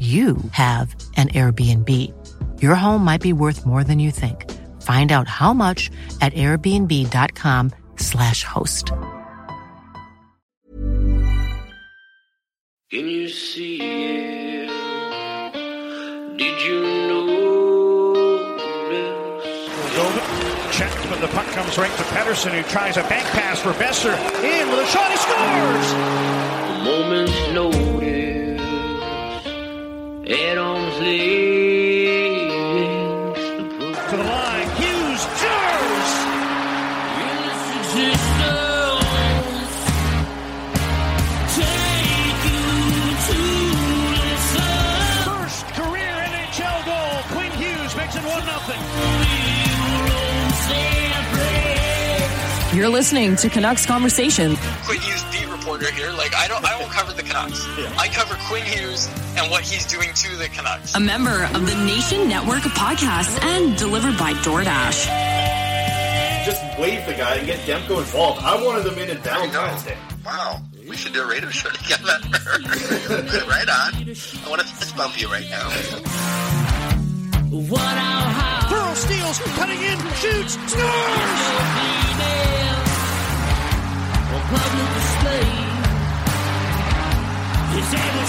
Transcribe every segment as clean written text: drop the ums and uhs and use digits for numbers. you have an Airbnb. Your home might be worth more than you think. Find out how much at airbnb.com/host. Can you see it? Did you notice? Check, but the puck comes right to Pettersson, who tries a back pass for Boeser. In with a shot, he scores! A moment's notice. It only to the line, Hughes jars! First career NHL goal, Quinn Hughes makes it 1-0. You're listening to Canucks Conversations. Quinn Hughes beat reporter here, I won't cover the Canucks. Yeah. I cover Quinn Hughes and what he's doing to the Canucks. A member of the Nation Network of podcasts and delivered by DoorDash. Just wave the guy and get Demko involved. I wanted them in Valentine's Day. Wow. We should do a radio show together. Right on. I want to fist bump you right now. Pearl steals, cutting in, shoots, scores! Is that what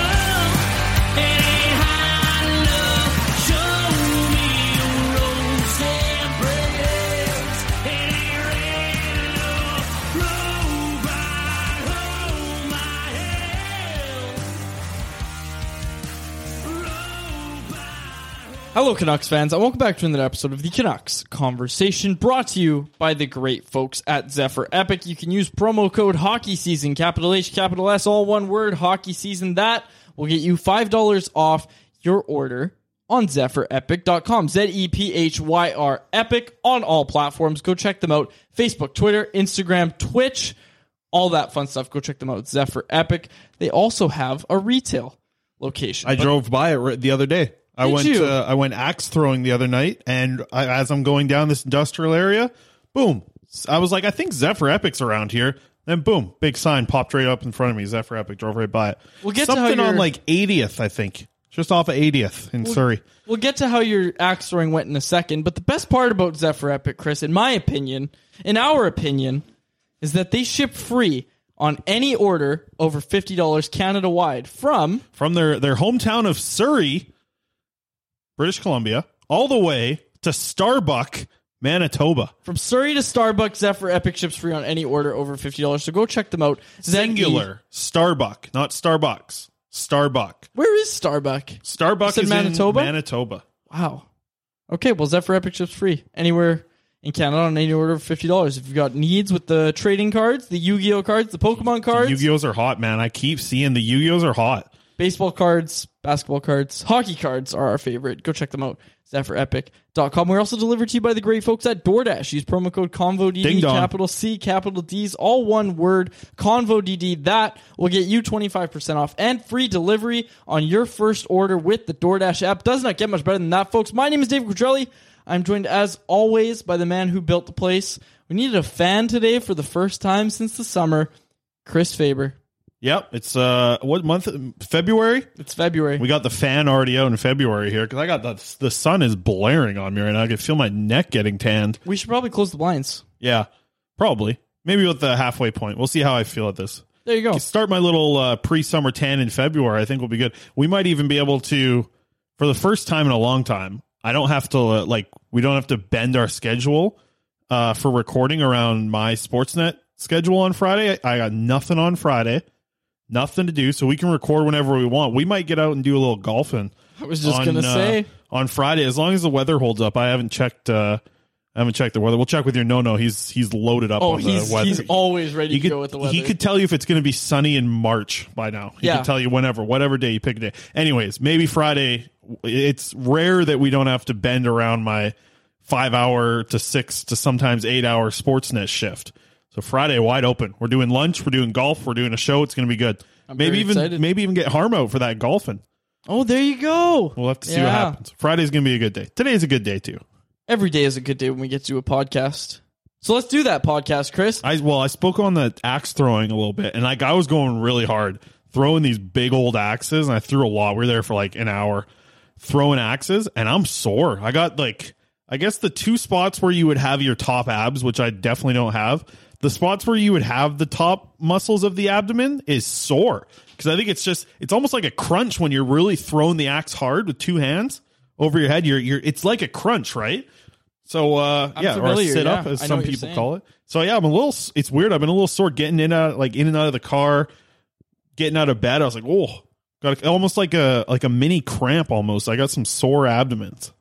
Hello, Canucks fans, and welcome back to another episode of the Canucks Conversation, brought to you by the great folks at Zephyr Epic. You can use promo code HockeySeason, capital H, capital S, all one word, HockeySeason. That will get you $5 off your order on zephyrepic.com, Z-E-P-H-Y-R, Epic, on all platforms. Go check them out, Facebook, Twitter, Instagram, Twitch, all that fun stuff. Go check them out, Zephyr Epic. They also have a retail location. I drove by it the other day. I went axe throwing the other night, and as I'm going down this industrial area, boom, I was like, I think Zephyr Epic's around here. Then boom, big sign popped right up in front of me. Zephyr Epic, drove right by it. We'll get something to on 80th, I think, just off of 80th in Surrey. We'll get to how your axe throwing went in a second, but the best part about Zephyr Epic, Chris, in my opinion, in our opinion, is that they ship free on any order over $50 Canada wide from their hometown of Surrey, British Columbia, all the way to Starbuck, Manitoba. From Surrey to Starbuck, Zephyr Epic ships free on any order over $50. So go check them out. Singular. Starbuck, not Starbucks. Starbuck. Where is Starbuck? Starbuck is Manitoba? In Manitoba. Wow. Okay, well, Zephyr Epic ships free anywhere in Canada on any order of $50. If you've got needs with the trading cards, the Yu-Gi-Oh cards, the Pokemon cards. The Yu-Gi-Ohs are hot, man. I keep seeing the Yu-Gi-Ohs are hot. Baseball cards, basketball cards, hockey cards are our favorite. Go check them out. ZephyrEpic.com. We're also delivered to you by the great folks at DoorDash. Use promo code CONVODD, capital C, capital D's, all one word, CONVODD. That will get you 25% off and free delivery on your first order with the DoorDash app. Does not get much better than that, folks. My name is Dave Quadrelli. I'm joined, as always, by the man who built the place. We needed a fan today for the first time since the summer, Chris Faber. Yep, it's what month? February? It's February. We got the fan already out in February here because I got the sun is blaring on me right now. I can feel my neck getting tanned. We should probably close the blinds. Yeah, probably. Maybe with the halfway point. We'll see how I feel at this. There you go. Start my little pre-summer tan in February. I think will be good. We might even be able to, for the first time in a long time, I don't have to we don't have to bend our schedule for recording around my Sportsnet schedule on Friday. I got nothing on Friday. Nothing to do, so we can record whenever we want. We might get out and do a little golfing. I was just going to say on Friday, as long as the weather holds up. I haven't checked the weather. We'll check with your no. He's loaded up. Oh, on the weather. He's always ready to go with the weather. He could tell you if it's going to be sunny in March by now. He could tell you whatever day you pick a day. Anyways, maybe Friday. It's rare that we don't have to bend around my 5 hour to 6 to sometimes 8 hour Sportsnet shift. So Friday, wide open. We're doing lunch. We're doing golf. We're doing a show. It's going to be good. Maybe even get Harm out for that golfing. Oh, there you go. We'll have to see what happens. Friday's going to be a good day. Today is a good day, too. Every day is a good day when we get to do a podcast. So let's do that podcast, Chris. I spoke on the axe throwing a little bit, and I was going really hard, throwing these big old axes, and I threw a lot. We were there for like an hour throwing axes, and I'm sore. I got I guess the two spots where you would have your top abs, which I definitely don't have, the spots where you would have the top muscles of the abdomen is sore. Because I think it's almost like a crunch when you're really throwing the axe hard with two hands over your head. It's like a crunch, right? So, familiar, or sit up, as some people call it. So, yeah, it's weird. I've been a little sore getting in and out of the car, getting out of bed. I was like, oh, got almost like a mini cramp almost. I got some sore abdomens.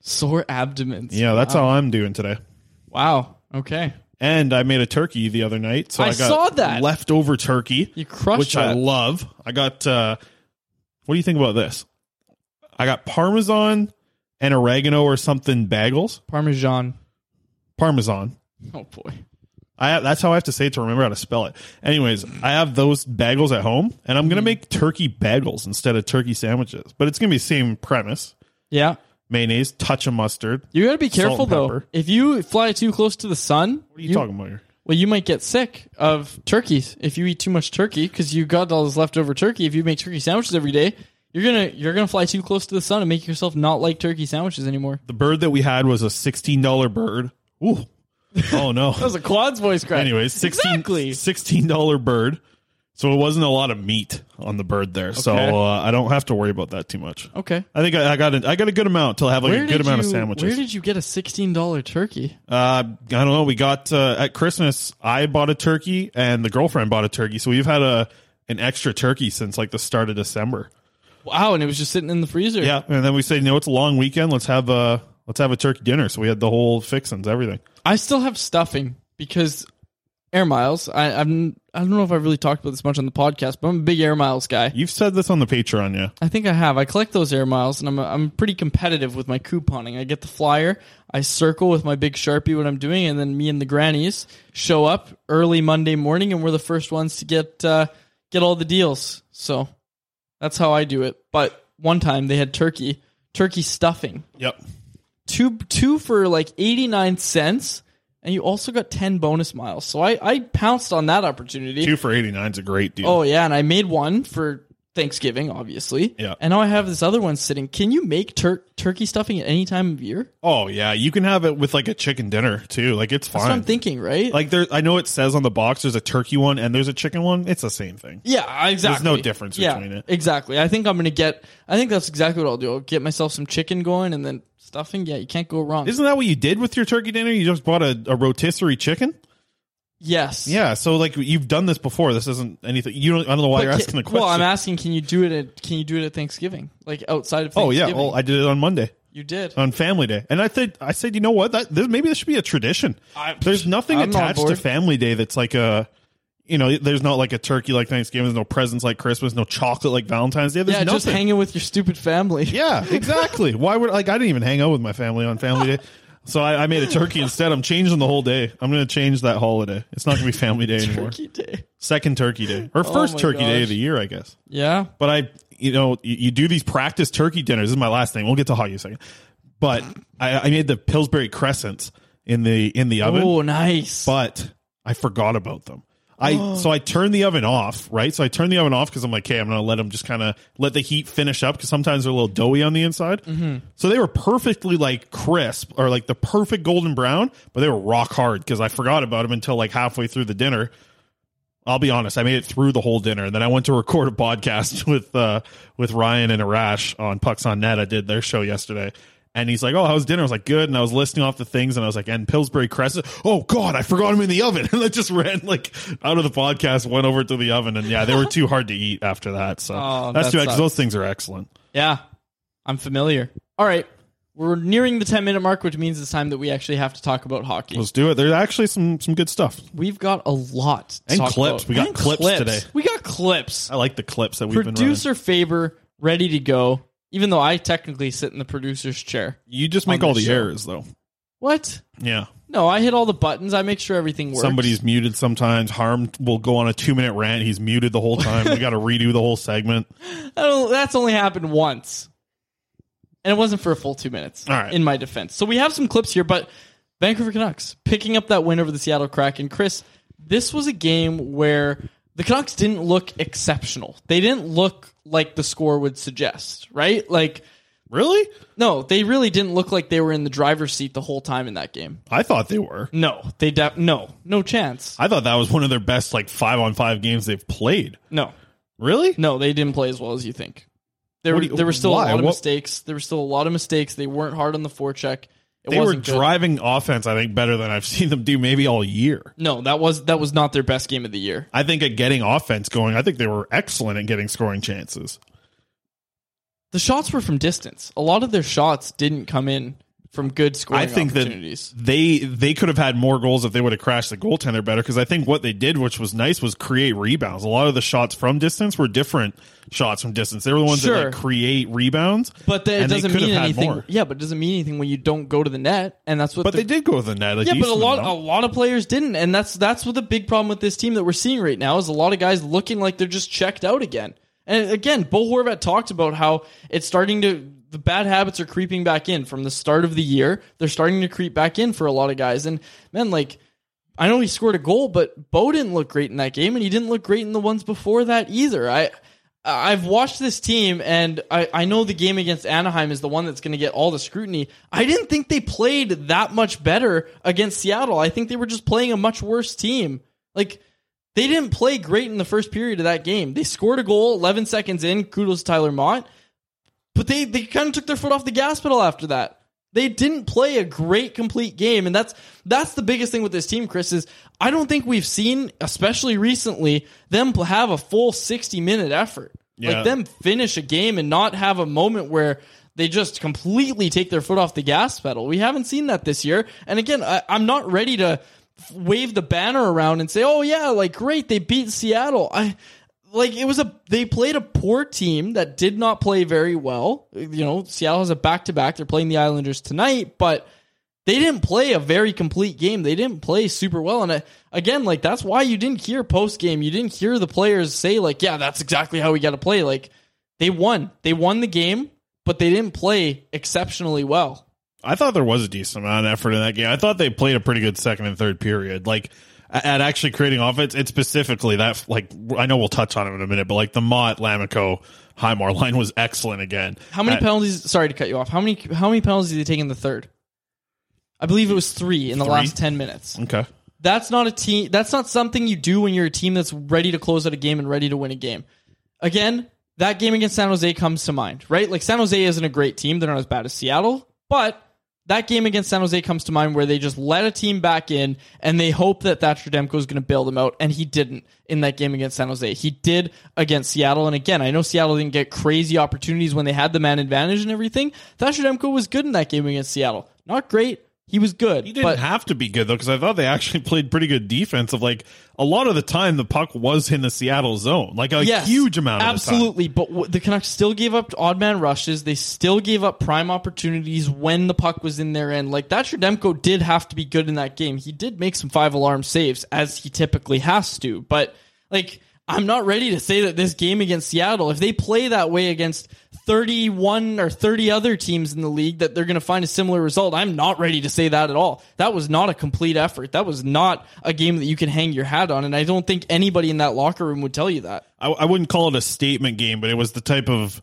Sore abdomens. Yeah, that's how I'm doing today. Wow. Okay. And I made a turkey the other night, so I got saw that. Leftover turkey, you crushed which that. I love. I got, what do you think about this? I got Parmesan and oregano or something bagels. Parmesan. Oh, boy. That's how I have to say it to remember how to spell it. Anyways, I have those bagels at home, and I'm going to make turkey bagels instead of turkey sandwiches. But it's going to be the same premise. Yeah. Mayonnaise, touch of mustard. You got to be careful, though. If you fly too close to the sun... What are you talking about here? Well, you might get sick of turkeys if you eat too much turkey because you got all this leftover turkey. If you make turkey sandwiches every day, you're gonna fly too close to the sun and make yourself not like turkey sandwiches anymore. The bird that we had was a $16 bird. Ooh. Oh, no. That was a Quad's voice crack. Anyways, $16 bird. So it wasn't a lot of meat on the bird there, okay. So I don't have to worry about that too much. Okay, I think I got a good amount till I have a good amount of sandwiches. Where did you get a $16 turkey? I don't know. We got at Christmas. I bought a turkey, and the girlfriend bought a turkey, so we've had an extra turkey since the start of December. Wow, and it was just sitting in the freezer. Yeah, and then we said, it's a long weekend. Let's have a turkey dinner. So we had the whole fixings, everything. I still have stuffing because. Air Miles. I don't know if I've really talked about this much on the podcast, but I'm a big Air Miles guy. You've said this on the Patreon, yeah. I think I have. I collect those Air Miles, and I'm pretty competitive with my couponing. I get the flyer, I circle with my big Sharpie what I'm doing, and then me and the grannies show up early Monday morning, and we're the first ones to get all the deals. So that's how I do it. But one time they had turkey stuffing. Yep. Two for 89 cents. And you also got 10 bonus miles. So I pounced on that opportunity. 2 for $89 is a great deal. Oh, yeah. And I made one for Thanksgiving, obviously. Yeah. And now I have this other one sitting. Can you make turkey stuffing at any time of year? Oh, yeah. You can have it with a chicken dinner, too. It's fine. That's what I'm thinking, right? I know it says on the box there's a turkey one and there's a chicken one. It's the same thing. Yeah, exactly. There's no difference between it. Exactly. I think that's exactly what I'll do. I'll get myself some chicken going and then stuffing, yeah, you can't go wrong. Isn't that what you did with your turkey dinner? You just bought a rotisserie chicken? Yes. Yeah, so like you've done this before. This isn't anything. I don't know why you're asking the question. Well, I'm asking, can you do it at Thanksgiving? Like outside of Thanksgiving? Oh yeah, well I did it on Monday. You did. On Family Day. And I said, you know what? Maybe this should be a tradition. There's nothing attached to Family Day that's like a, you know, there's not like a turkey like Thanksgiving, there's no presents like Christmas, no chocolate like Valentine's Day. There's nothing. Just hanging with your stupid family. Yeah, exactly. Why would, like, I didn't even hang out with my family on Family Day. So I made a turkey instead. I'm changing the whole day. I'm going to change that holiday. It's not going to be Family Day anymore. Turkey Day. Second Turkey Day. Or first Turkey Day of the year, I guess. Yeah. But you do these practice turkey dinners. This is my last thing. We'll get to hockey in a second. But I made the Pillsbury crescents in the oven. Oh, nice. But I forgot about them. So I turned the oven off, right? So I turned the oven off because I'm like, hey, I'm going to let them just kind of let the heat finish up because sometimes they're a little doughy on the inside. Mm-hmm. So they were perfectly like crisp or like the perfect golden brown, but they were rock hard because I forgot about them until like halfway through the dinner. I'll be honest, I made it through the whole dinner. And then I went to record a podcast with Ryan and Arash on Pucks on Net. I did their show yesterday. And he's like, oh, how's dinner? I was like, good. And I was listing off the things. And I was like, and Pillsbury crescent. Oh, God, I forgot them in the oven. And I just ran like out of the podcast, went over to the oven. And, yeah, they were too hard to eat after that. So that's too bad because those things are excellent. Yeah, I'm familiar. All right. We're nearing the 10-minute mark, which means it's time that we actually have to talk about hockey. Let's do it. There's actually some good stuff. We've got a lot to talk clips. About. We got clips today. We got clips. I like the clips that we've been running. Producer Faber, ready to go. Even though I technically sit in the producer's chair. You just make all the errors, though. What? Yeah. No, I hit all the buttons. I make sure everything works. Somebody's muted sometimes. Harm will go on a 2-minute rant. He's muted the whole time. We got to redo the whole segment. That's only happened once. And it wasn't for a full 2 minutes, all right, in my defense. So we have some clips here, but Vancouver Canucks picking up that win over the Seattle Kraken. Chris, this was a game where the Canucks didn't look exceptional. They didn't look like the score would suggest, right? Like, really? No, they really didn't look like they were in the driver's seat the whole time in that game. I thought they were. No, no chance. I thought that was one of their best, like, 5-on-5 games they've played. No. Really? No, they didn't play as well as you think. There were still a lot of mistakes. They weren't hard on the forecheck. They were driving offense, I think, better than I've seen them do maybe all year. No, that was not their best game of the year. I think at getting offense going, I think they were excellent at getting scoring chances. The shots were from distance. A lot of their shots didn't come in from good scoring opportunities. That they could have had more goals if they would have crashed the goaltender better, because I think what they did, which was nice, was create rebounds. A lot of the shots from distance were different shots from distance. They were the ones that like, create rebounds, but that doesn't mean anything. Yeah, but it doesn't mean anything when you don't go to the net, and that's what. But they did go to the net. Like, yeah, but a lot of players didn't, and that's what the big problem with this team that we're seeing right now is a lot of guys looking like they're just checked out again. And again, Bo Horvat talked about how it's starting to. The bad habits are creeping back in from the start of the year. They're starting to creep back in for a lot of guys. And man, like, I know he scored a goal, but Bo didn't look great in that game, and he didn't look great in the ones before that either. I've watched this team, and I know the game against Anaheim is the one that's going to get all the scrutiny. I didn't think they played that much better against Seattle. I think they were just playing a much worse team. Like, they didn't play great in the first period of that game. They scored a goal 11 seconds in. Kudos to Tyler Motte. But they kind of took their foot off the gas pedal after that. They didn't play a great complete game, and that's the biggest thing with this team, Chris, is I don't think we've seen, especially recently, them have a full 60-minute effort. Yeah. Like, them finish a game and not have a moment where they just completely take their foot off the gas pedal. We haven't seen that this year. And again, I'm not ready to wave the banner around and say, oh yeah, like, great, they beat Seattle. They played a poor team that did not play very well. You know, Seattle has a back-to-back. They're playing the Islanders tonight, but they didn't play a very complete game. They didn't play super well. And again, like, that's why you didn't hear post-game. You didn't hear the players say, like, yeah, that's exactly how we got to play. Like, they won. They won the game, but they didn't play exceptionally well. I thought there was a decent amount of effort in that game. I thought they played a pretty good second and third period. Like, at actually creating offense, it's specifically that, like, I know we'll touch on it in a minute, but like the Motte, Lammikko, Highmar line was excellent again. How many penalties? Sorry to cut you off. How many penalties did they take in the third? I believe it was three in the last 10 minutes. Okay, that's not a team. That's not something you do when you're a team that's ready to close out a game and ready to win a game. Again, that game against San Jose comes to mind, right? Like, San Jose isn't a great team; they're not as bad as Seattle. But that game against San Jose comes to mind where they just let a team back in and they hope that Thatcher Demko is going to bail them out, and he didn't in that game against San Jose. He did against Seattle, and again, I know Seattle didn't get crazy opportunities when they had the man advantage and everything. Thatcher Demko was good in that game against Seattle. Not great. He was good. He didn't have to be good, though, because I thought they actually played pretty good defense. Of like, a lot of the time, the puck was in the Seattle zone. Like, a huge amount of absolutely. The time. But the Canucks still gave up odd man rushes. They still gave up prime opportunities when the puck was in their end. Like, Thatcher Demko did have to be good in that game. He did make some five-alarm saves, as he typically has to. But, like, I'm not ready to say that this game against Seattle, if they play that way against 31 or 30 other teams in the league, that they're going to find a similar result. I'm not ready to say that at all. That was not a complete effort. That was not a game that you can hang your hat on, and I don't think anybody in that locker room would tell you that. I wouldn't call it a statement game, but it was the type of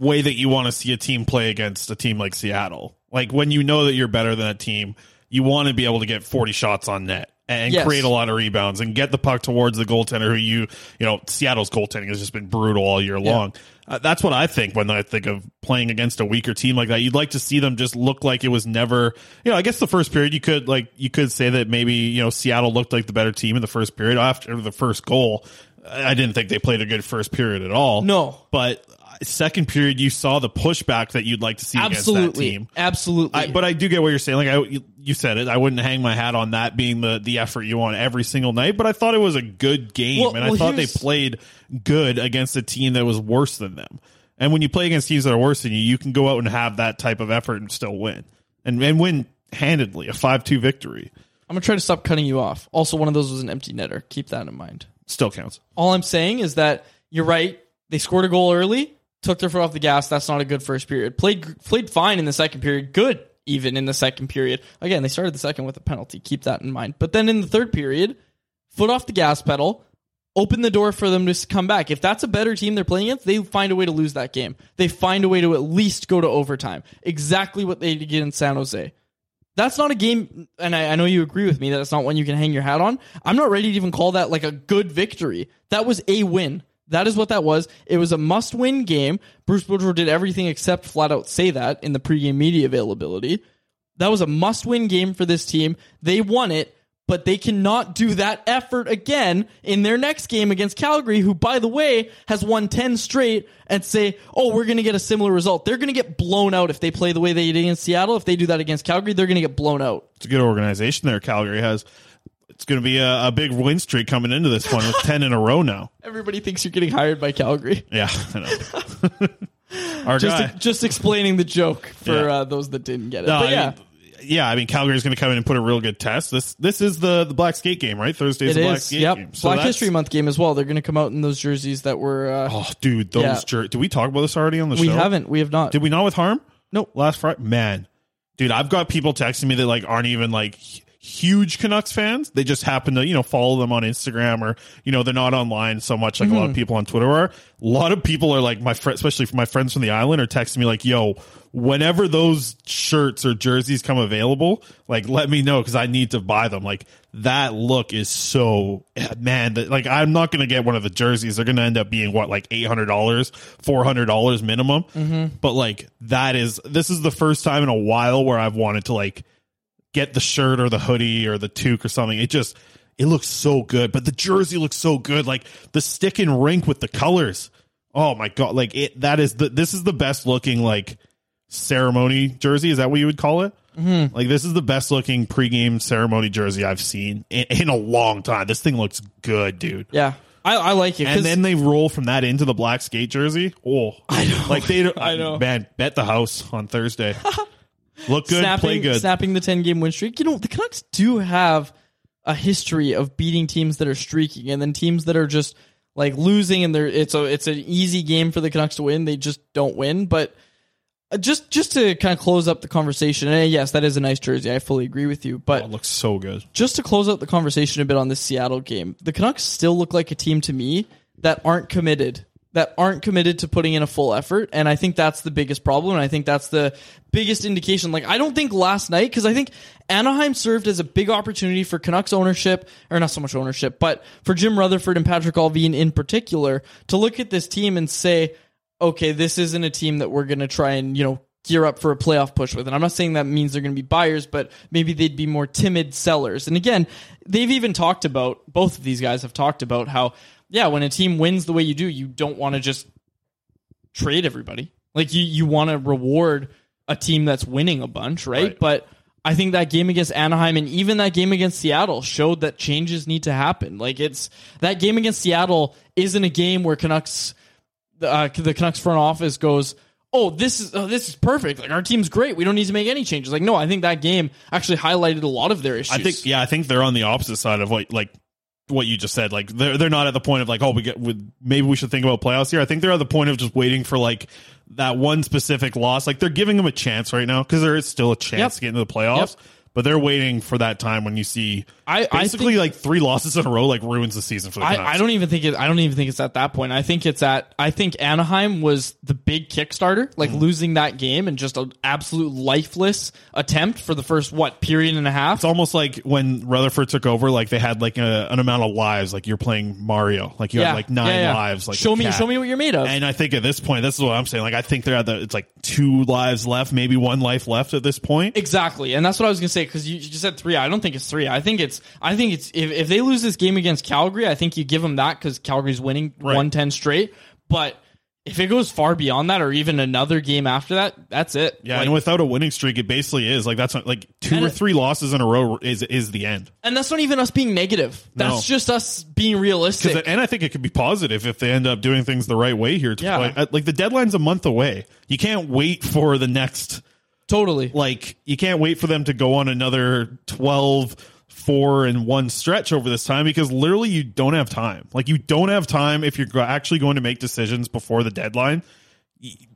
way that you want to see a team play against a team like Seattle. Like, when you know that you're better than a team, you want to be able to get 40 shots on net and create a lot of rebounds and get the puck towards the goaltender who you know, Seattle's goaltending has just been brutal all year long. That's what I think when I think of playing against a weaker team like that. You'd like to see them just look like it was never, I guess the first period you could say that maybe, Seattle looked like the better team in the first period after the first goal. I didn't think they played a good first period at all. No, but second period, you saw the pushback that you'd like to see against that team. Absolutely. But I do get what you're saying. Like you said it. I wouldn't hang my hat on that being the effort you want every single night, but I thought it was a good game. I thought they played good against a team that was worse than them. And when you play against teams that are worse than you, you can go out and have that type of effort and still win. And win handedly, a 5-2 victory. I'm going to try to stop cutting you off. Also, one of those was an empty netter. Keep that in mind. Still counts. All I'm saying is that you're right. They scored a goal early. Took their foot off the gas. That's not a good first period. Played fine in the second period. Good even in the second period. Again, they started the second with a penalty. Keep that in mind. But then in the third period, foot off the gas pedal. Open the door for them to come back. If that's a better team they're playing against, they find a way to lose that game. They find a way to at least go to overtime. Exactly what they did in San Jose. That's not a game, and I know you agree with me, that it's not one you can hang your hat on. I'm not ready to even call that like a good victory. That was a win. That is what that was. It was a must-win game. Bruce Boudreau did everything except flat-out say that in the pregame media availability. That was a must-win game for this team. They won it, but they cannot do that effort again in their next game against Calgary, who, by the way, has won 10 straight, and say, oh, we're going to get a similar result. They're going to get blown out if they play the way they did against Seattle. If they do that against Calgary, they're going to get blown out. It's a good organization there, Calgary has. It's going to be a big win streak coming into this one with 10 in a row now. Everybody thinks you're getting hired by Calgary. Yeah, I know. Our guy. Just explaining the joke for those that didn't get it. No, but I mean, Calgary's going to come in and put a real good test. This is the Black Skate game, right? Thursday's the Black Skate game. So Black History Month game as well. They're going to come out in those jerseys that were... jerseys. Did we talk about this already on the show? We haven't. We have not. Did we not with Harm? No. Last Friday? Man. Dude, I've got people texting me that like aren't even like... huge Canucks fans. They just happen to, follow them on Instagram or, they're not online so much like a lot of people on Twitter are. A lot of people are like my friend, especially from my friends from the island, are texting me like, yo, whenever those shirts or jerseys come available, like, let me know because I need to buy them. Like, that look is so, man, like, I'm not going to get one of the jerseys. They're going to end up being what, like $800, $400 minimum. Mm-hmm. But like, this is the first time in a while where I've wanted to like, get the shirt or the hoodie or the toque or something. It looks so good, but the jersey looks so good. Like the stick and rink with the colors. Oh my God. Like this is the best looking like ceremony jersey. Is that what you would call it? Mm-hmm. Like this is the best looking pregame ceremony jersey I've seen in a long time. This thing looks good, dude. Yeah. I like it. And then they roll from that into the black skate jersey. Oh, I know. Like I know, man, bet the house on Thursday. Look good, play good. Snapping the 10-game win streak. The Canucks do have a history of beating teams that are streaking and then teams that are just like losing and it's an easy game for the Canucks to win. They just don't win. But just to kind of close up the conversation, and yes, that is a nice jersey. I fully agree with you. But it looks so good. Just to close out the conversation a bit on this Seattle game, the Canucks still look like a team to me that aren't committed to putting in a full effort. And I think that's the biggest problem. And I think that's the biggest indication. Like, I don't think last night, because I think Anaheim served as a big opportunity for Canucks ownership, or not so much ownership, but for Jim Rutherford and Patrick Allvin in particular, to look at this team and say, okay, this isn't a team that we're going to try and, gear up for a playoff push with. And I'm not saying that means they're going to be buyers, but maybe they'd be more timid sellers. And again, they've even talked about, both of these guys have talked about how, yeah, when a team wins the way you do, you don't want to just trade everybody. Like you want to reward a team that's winning a bunch, right? But I think that game against Anaheim and even that game against Seattle showed that changes need to happen. Like that game against Seattle isn't a game where the Canucks front office goes, oh, this is perfect. Like, our team's great. We don't need to make any changes. Like, no, I think that game actually highlighted a lot of their issues. I think they're on the opposite side of what you just said. Like, they're not at the point of like, maybe we should think about playoffs here. I think they're at the point of just waiting for like that one specific loss. Like, they're giving them a chance right now because there is still a chance to get into the playoffs. But they're waiting for that time when you see basically like three losses in a row like ruins the season for the Canucks. I don't even think it's at that point. I think Anaheim was the big Kickstarter, like losing that game and just an absolute lifeless attempt for the first period and a half. It's almost like when Rutherford took over, like they had like an amount of lives, like you're playing Mario, like you had like nine lives. Like show me what you're made of. And I think at this point, this is what I'm saying. Like I think they're it's like two lives left, maybe one life left at this point. Exactly, and that's what I was gonna say. Because you just said three. I don't think it's three. I think it's if they lose this game against Calgary, I think you give them that because Calgary's winning 110 straight. But if it goes far beyond that, or even another game after that, that's it. Yeah, and without a winning streak, it basically is like that's not, like two or three losses in a row is the end. And that's not even us being negative. That's just us being realistic. And I think it could be positive if they end up doing things the right way here. Play. Like the deadline's a month away. You can't wait for the next. Totally. Like, you can't wait for them to go on another 12-4-1 stretch over this time because literally you don't have time. Like, you don't have time if you're actually going to make decisions before the deadline.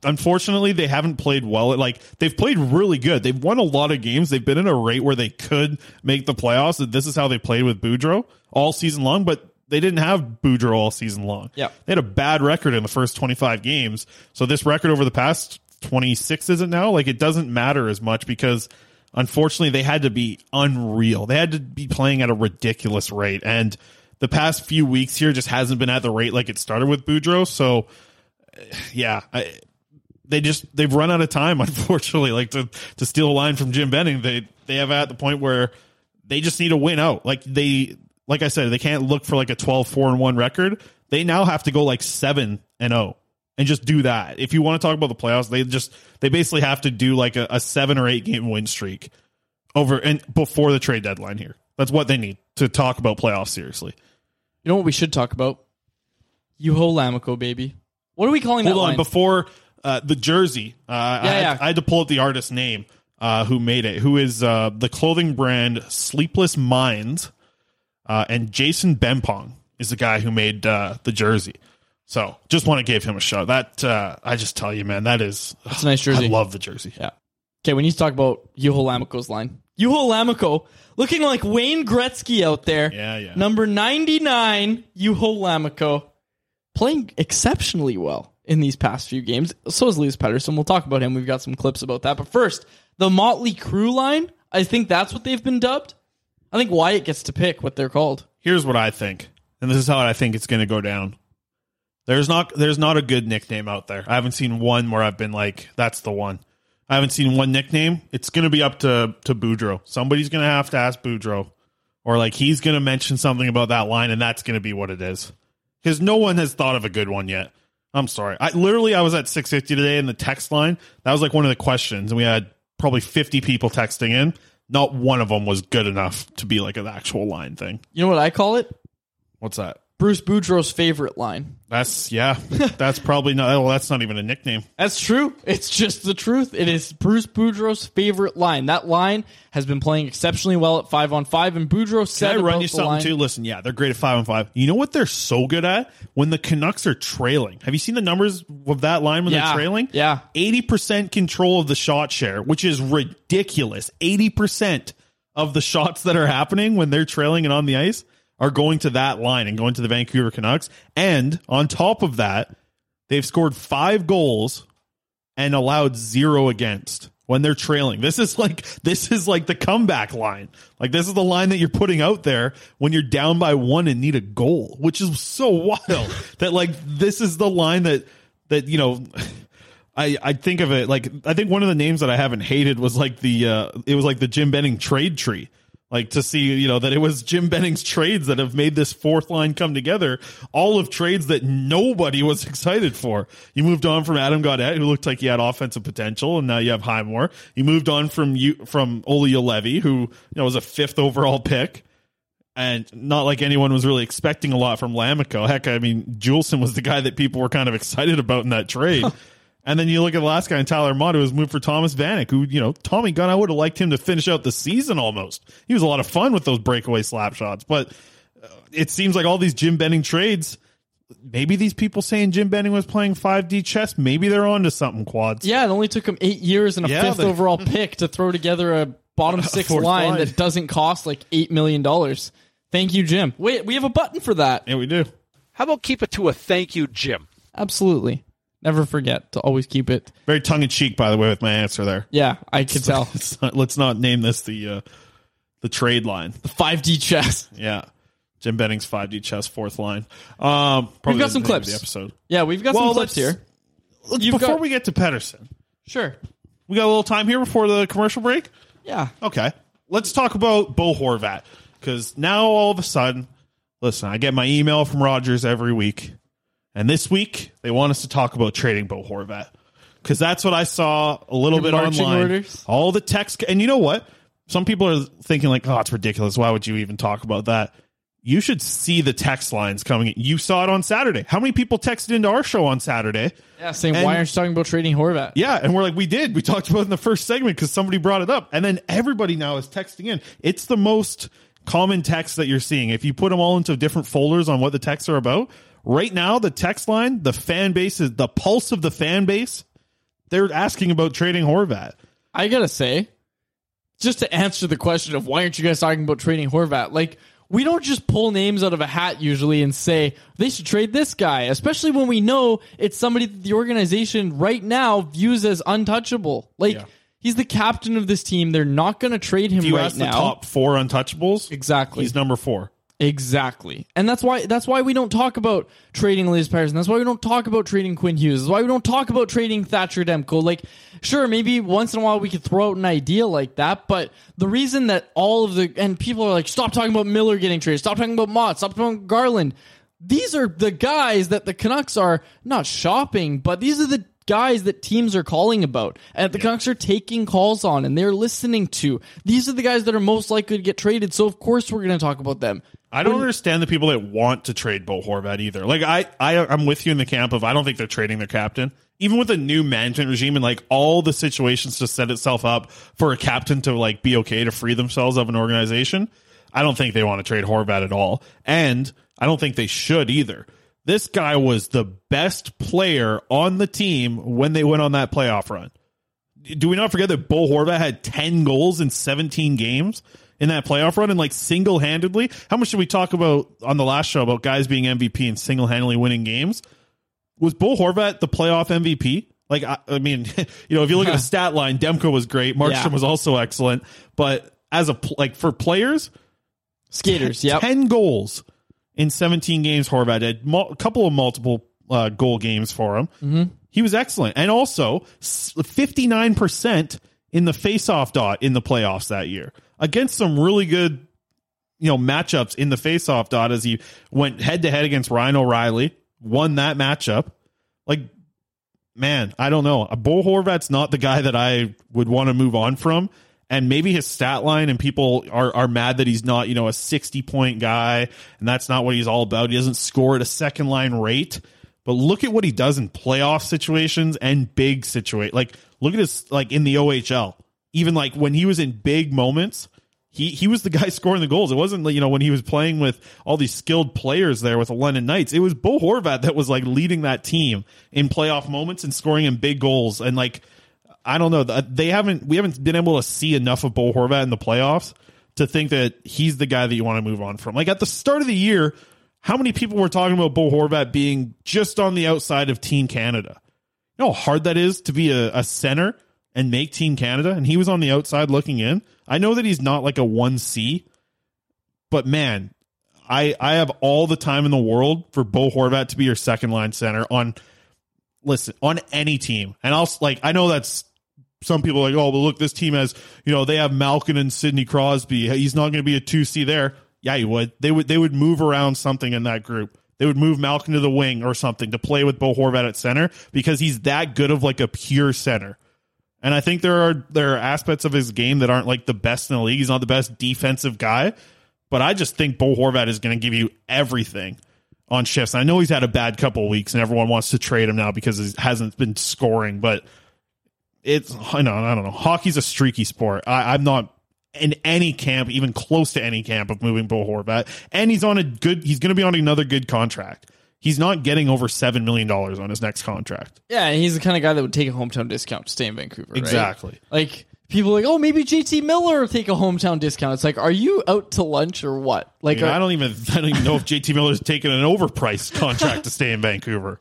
Unfortunately, they haven't played well. Like, they've played really good. They've won a lot of games. They've been in a rate where they could make the playoffs. This is how they played with Boudreau all season long, but they didn't have Boudreau all season long. Yeah. They had a bad record in the first 25 games. So this record over the past 26 is it now? Like it doesn't matter as much because unfortunately they had to be unreal. They had to be playing at a ridiculous rate. And the past few weeks here just hasn't been at the rate like it started with Boudreau. So yeah, they've run out of time, unfortunately. Like to steal a line from Jim Benning, they have at the point where they just need to win out. Like like I said, they can't look for like a 12-4-1 record. They now have to go like 7-0. And just do that. If you want to talk about the playoffs, they basically have to do like a 7 or 8 game win streak over and before the trade deadline here. That's what they need to talk about playoffs seriously. You know what we should talk about? Juho Lammikko, baby. What are we calling that line? Before the jersey, I had to pull up the artist's name who made it, who is the clothing brand Sleepless Minds, and Jason Bempong is the guy who made the jersey. So, just want to give him a shot. That, I just tell you, man, that's a nice jersey. I love the jersey. Yeah. Okay, we need to talk about Juho Lammikko's line. Juho Lammikko, looking like Wayne Gretzky out there. Yeah. Number 99, Juho Lammikko, playing exceptionally well in these past few games. So is Elias Pettersson. We'll talk about him. We've got some clips about that. But first, the Motley Crue line, I think that's what they've been dubbed. I think Wyatt gets to pick what they're called. Here's what I think, and this is how I think it's going to go down. There's not a good nickname out there. I haven't seen one where I've been like, that's the one. I haven't seen one nickname. It's going to be up to Boudreau. Somebody's going to have to ask Boudreau, or like he's going to mention something about that line, and that's going to be what it is. Because no one has thought of a good one yet. I'm sorry. I was at 650 today in the text line. That was like one of the questions, and we had probably 50 people texting in. Not one of them was good enough to be like an actual line thing. You know what I call it? What's that? Bruce Boudreau's favorite line. That's probably not. Well, that's not even a nickname. That's true. It's just the truth. It is Bruce Boudreau's favorite line. That line has been playing exceptionally well at 5-on-5, and Boudreau said, "Can I run you something line? Too?" Listen, yeah, they're great at 5-on-5. You know what they're so good at? When the Canucks are trailing. Have you seen the numbers of that line when they're trailing? Yeah, 80% control of the shot share, which is ridiculous. 80% of the shots that are happening when they're trailing and on the ice are going to that line and going to the Vancouver Canucks. And on top of that, they've scored 5 goals and allowed 0 against when they're trailing. This is like the comeback line. Like this is the line that you're putting out there when you're down by 1 and need a goal, which is so wild that like this is the line that you know I think of it like, I think one of the names that I haven't hated was like the Jim Benning trade tree. Like to see, you know, that it was Jim Benning's trades that have made this fourth line come together. All of trades that nobody was excited for. You moved on from Adam Gaudette, who looked like he had offensive potential, and now you have Highmore. You moved on from Olli Julevi, who, you know, was a fifth overall pick, and not like anyone was really expecting a lot from Lammikko. Heck, I mean, Juleson was the guy that people were kind of excited about in that trade. And then you look at the last guy in Tyler Motte, who was moved for Thomas Vanek, who, you know, Tommy Gunn, I would have liked him to finish out the season almost. He was a lot of fun with those breakaway slap shots. But it seems like all these Jim Benning trades, maybe these people saying Jim Benning was playing 5D chess, maybe they're onto something, Quads. Yeah, it only took him 8 years and a fifth overall pick to throw together a bottom six line that doesn't cost like $8 million. Thank you, Jim. Wait, we have a button for that. Yeah, we do. How about keep it to a thank you, Jim? Absolutely. Never forget to always keep it. Very tongue-in-cheek, by the way, with my answer there. Yeah, I could tell. Let's not name this the trade line. The 5D chess. Yeah. Jim Benning's 5D chess, fourth line. We've got some clips. Yeah, we've got some clips here. Before we get to Pettersson. Sure. We got a little time here before the commercial break? Yeah. Okay. Let's talk about Bo Horvat. Because now all of a sudden, listen, I get my email from Rogers every week. And this week, they want us to talk about trading Bo Horvat. Because that's what I saw a little bit online. Orders. All the text. And you know what? Some people are thinking like, oh, it's ridiculous. Why would you even talk about that? You should see the text lines coming in. You saw it on Saturday. How many people texted into our show on Saturday? Yeah, saying, why aren't you talking about trading Horvat? Yeah, and we're like, we did. We talked about it in the first segment because somebody brought it up. And then everybody now is texting in. It's the most common text that you're seeing. If you put them all into different folders on what the texts are about, right now, the text line, the fan base is the pulse of the fan base. They're asking about trading Horvat. I got to say, just to answer the question of why aren't you guys talking about trading Horvat? Like, we don't just pull names out of a hat usually and say they should trade this guy, especially when we know it's somebody that the organization right now views as untouchable. Like, yeah. He's the captain of this team. They're not going to trade him right now. If you ask the top four untouchables, exactly, he's number four. Exactly. And that's why we don't talk about trading Elias Pettersson. That's why we don't talk about trading Quinn Hughes. That's why we don't talk about trading Thatcher Demko. Like, sure, maybe once in a while we could throw out an idea like that, but the reason that and people are like, stop talking about Miller getting traded, stop talking about Motte, stop talking about Garland. These are the guys that the Canucks are not shopping, but these are the guys that teams are calling about and the Canucks are taking calls on and they're listening to. These are the guys that are most likely to get traded, so of course we're going to talk about them. I don't understand the people that want to trade Bo Horvat either. Like, I'm with you in the camp of I don't think they're trading their captain. Even with a new management regime and like all the situations to set itself up for a captain to like be okay to free themselves of an organization, I don't think they want to trade Horvat at all. And I don't think they should either. This guy was the best player on the team when they went on that playoff run. Do we not forget that Bo Horvat had 10 goals in 17 games? In that playoff run and like single-handedly, how much did we talk about on the last show about guys being MVP and single-handedly winning games? Was Bo Horvat the playoff MVP? Like, I mean, you know, if you look at the stat line, Demko was great. Markstrom was also excellent, but as a, like for players, skaters, 10 goals in 17 games. Horvat had a couple of multiple goal games for him. Mm-hmm. He was excellent. And also 59% in the faceoff dot in the playoffs that year. Against some really good, you know, matchups in the faceoff dot, as he went head to head against Ryan O'Reilly, won that matchup. Like, man, I don't know. Bo Horvat's not the guy that I would want to move on from. And maybe his stat line and people are mad that he's not, you know, a 60-point guy. And that's not what he's all about. He doesn't score at a second line rate. But look at what he does in playoff situations and big situations. Like, look at his, like, in the OHL. Even like when he was in big moments, he was the guy scoring the goals. It wasn't, you know, when he was playing with all these skilled players there with the London Knights. It was Bo Horvat that was like leading that team in playoff moments and scoring in big goals. And like, I don't know, we haven't been able to see enough of Bo Horvat in the playoffs to think that he's the guy that you want to move on from. Like at the start of the year, how many people were talking about Bo Horvat being just on the outside of Team Canada? You know how hard that is to be a center and make Team Canada, and he was on the outside looking in. I know that he's not like a 1C, but man, I have all the time in the world for Bo Horvat to be your second line center on listen, on any team, and also, like, I know that's some people are like, oh, but look, this team has, you know, they have Malkin and Sidney Crosby. He's not going to be a 2C there. Yeah, he would. They would move around something in that group. They would move Malkin to the wing or something to play with Bo Horvat at center because he's that good of like a pure center. And I think there are aspects of his game that aren't like the best in the league. He's not the best defensive guy, but I just think Bo Horvat is going to give you everything on shifts. I know he's had a bad couple of weeks and everyone wants to trade him now because he hasn't been scoring, but it's, I don't know. Hockey's a streaky sport. I'm not in any camp, even close to any camp, of moving Bo Horvat. And he's going to be on another good contract. He's not getting over $7 million on his next contract. Yeah, and he's the kind of guy that would take a hometown discount to stay in Vancouver, right? Exactly. Like, people are like, oh, maybe JT Miller will take a hometown discount. It's like, are you out to lunch or what? Like, yeah, I don't even know if JT Miller's taking an overpriced contract to stay in Vancouver.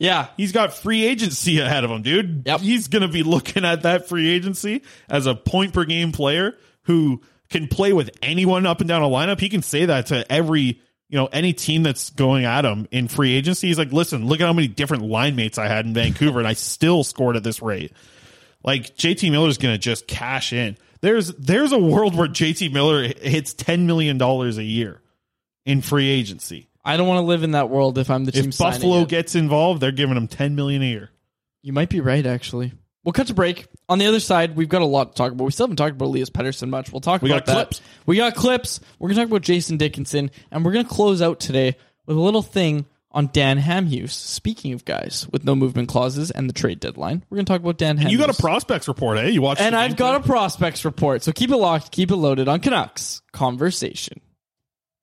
Yeah. He's got free agency ahead of him, dude. Yep. He's going to be looking at that free agency as a point-per-game player who can play with anyone up and down a lineup. He can say that to every... you know, any team that's going at him in free agency, he's like, listen, look at how many different line mates I had in Vancouver, and I still scored at this rate. Like, JT Miller's going to just cash in. There's a world where JT Miller hits $10 million a year in free agency. I don't want to live in that world if I'm the team signing it. If Buffalo gets involved, they're giving him $10 million a year. You might be right, actually. We'll cut to break. On the other side, we've got a lot to talk about. We still haven't talked about Elias Pettersson much. We'll talk about that. We got clips. We're going to talk about Jason Dickinson. And we're going to close out today with a little thing on Dan Hamhuis. Speaking of guys with no movement clauses and the trade deadline, we're going to talk about Dan Hamhuis. You got a prospects report, eh? You watched. And I've got a prospects report. So keep it locked, keep it loaded on Canucks Conversation.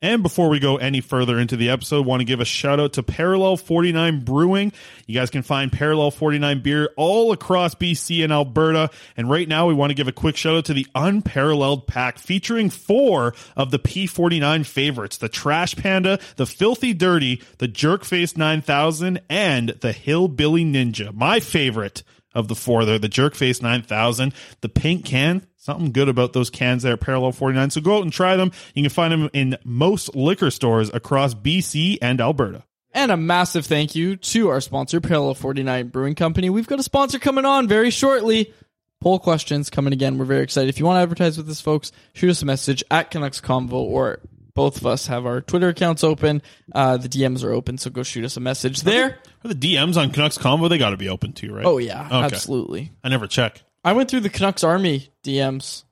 And before we go any further into the episode, want to give a shout out to Parallel 49 Brewing. You guys can find Parallel 49 beer all across BC and Alberta. And right now we want to give a quick shout out to the Unparalleled Pack, featuring 4 of the P49 favorites: the Trash Panda, the Filthy Dirty, the Jerkface 9000, and the Hillbilly Ninja. My favorite of the 4 there, the Jerkface 9000, the pink can. Something good about those cans there at Parallel 49. So go out and try them. You can find them in most liquor stores across BC and Alberta. And a massive thank you to our sponsor, Parallel 49 Brewing Company. We've got a sponsor coming on very shortly. Poll questions coming again. We're very excited. If you want to advertise with us, folks, shoot us a message at Canucks Convo, or both of us have our Twitter accounts open. The DMs are open, so go shoot us a message there. Are the DMs on Canucks Convo? They got to be open too, right? Oh, yeah. Okay. Absolutely. I never check. I went through the Canucks Army DMs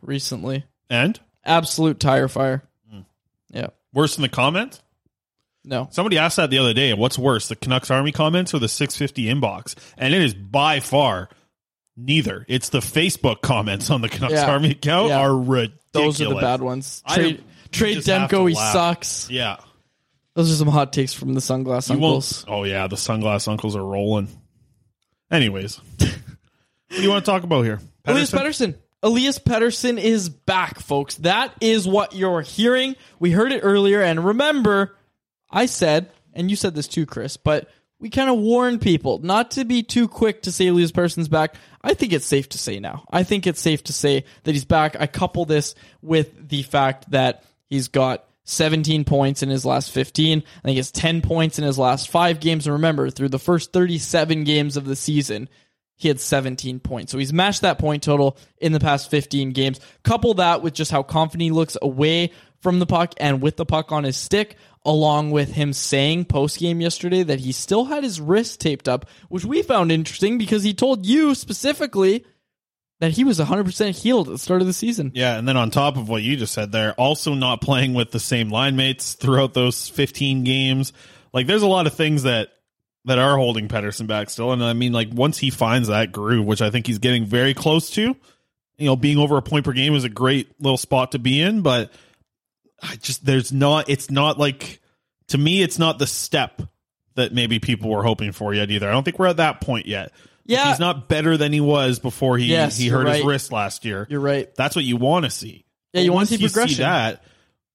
recently. And? Absolute tire fire. Mm. Yeah. Worse than the comments? No. Somebody asked that the other day. What's worse, the Canucks Army comments or the 650 inbox? And it is by far neither. It's the Facebook comments on the Canucks Army account are ridiculous. Those are the bad ones. Trade Demko, he sucks. Yeah. Those are some hot takes from the Sunglass Uncles. Oh, yeah. The Sunglass Uncles are rolling. Anyways. What do you want to talk about here? Elias Pettersson is back, folks. That is what you're hearing. We heard it earlier. And remember, I said, and you said this too, Chris, but we kind of warned people not to be too quick to say Elias Pettersson's back. I think it's safe to say now. I think it's safe to say that he's back. I couple this with the fact that he's got 17 points in his last 15. I think it's 10 points in his last 5 games. And remember, through the first 37 games of the season, he had 17 points. So he's matched that point total in the past 15 games. Couple that with just how confident he looks away from the puck and with the puck on his stick, along with him saying post-game yesterday that he still had his wrist taped up, which we found interesting because he told you specifically that he was 100% healed at the start of the season. Yeah, and then on top of what you just said there, also not playing with the same line mates throughout those 15 games. Like, there's a lot of things that are holding Pettersson back still. And I mean, like, once he finds that groove, which I think he's getting very close to, you know, being over a point per game is a great little spot to be in, but to me, it's not the step that maybe people were hoping for yet either. I don't think we're at that point yet. Yeah. Like, he's not better than he was before he hurt his wrist last year. You're right. That's what you want to see. Yeah. You want to see progression.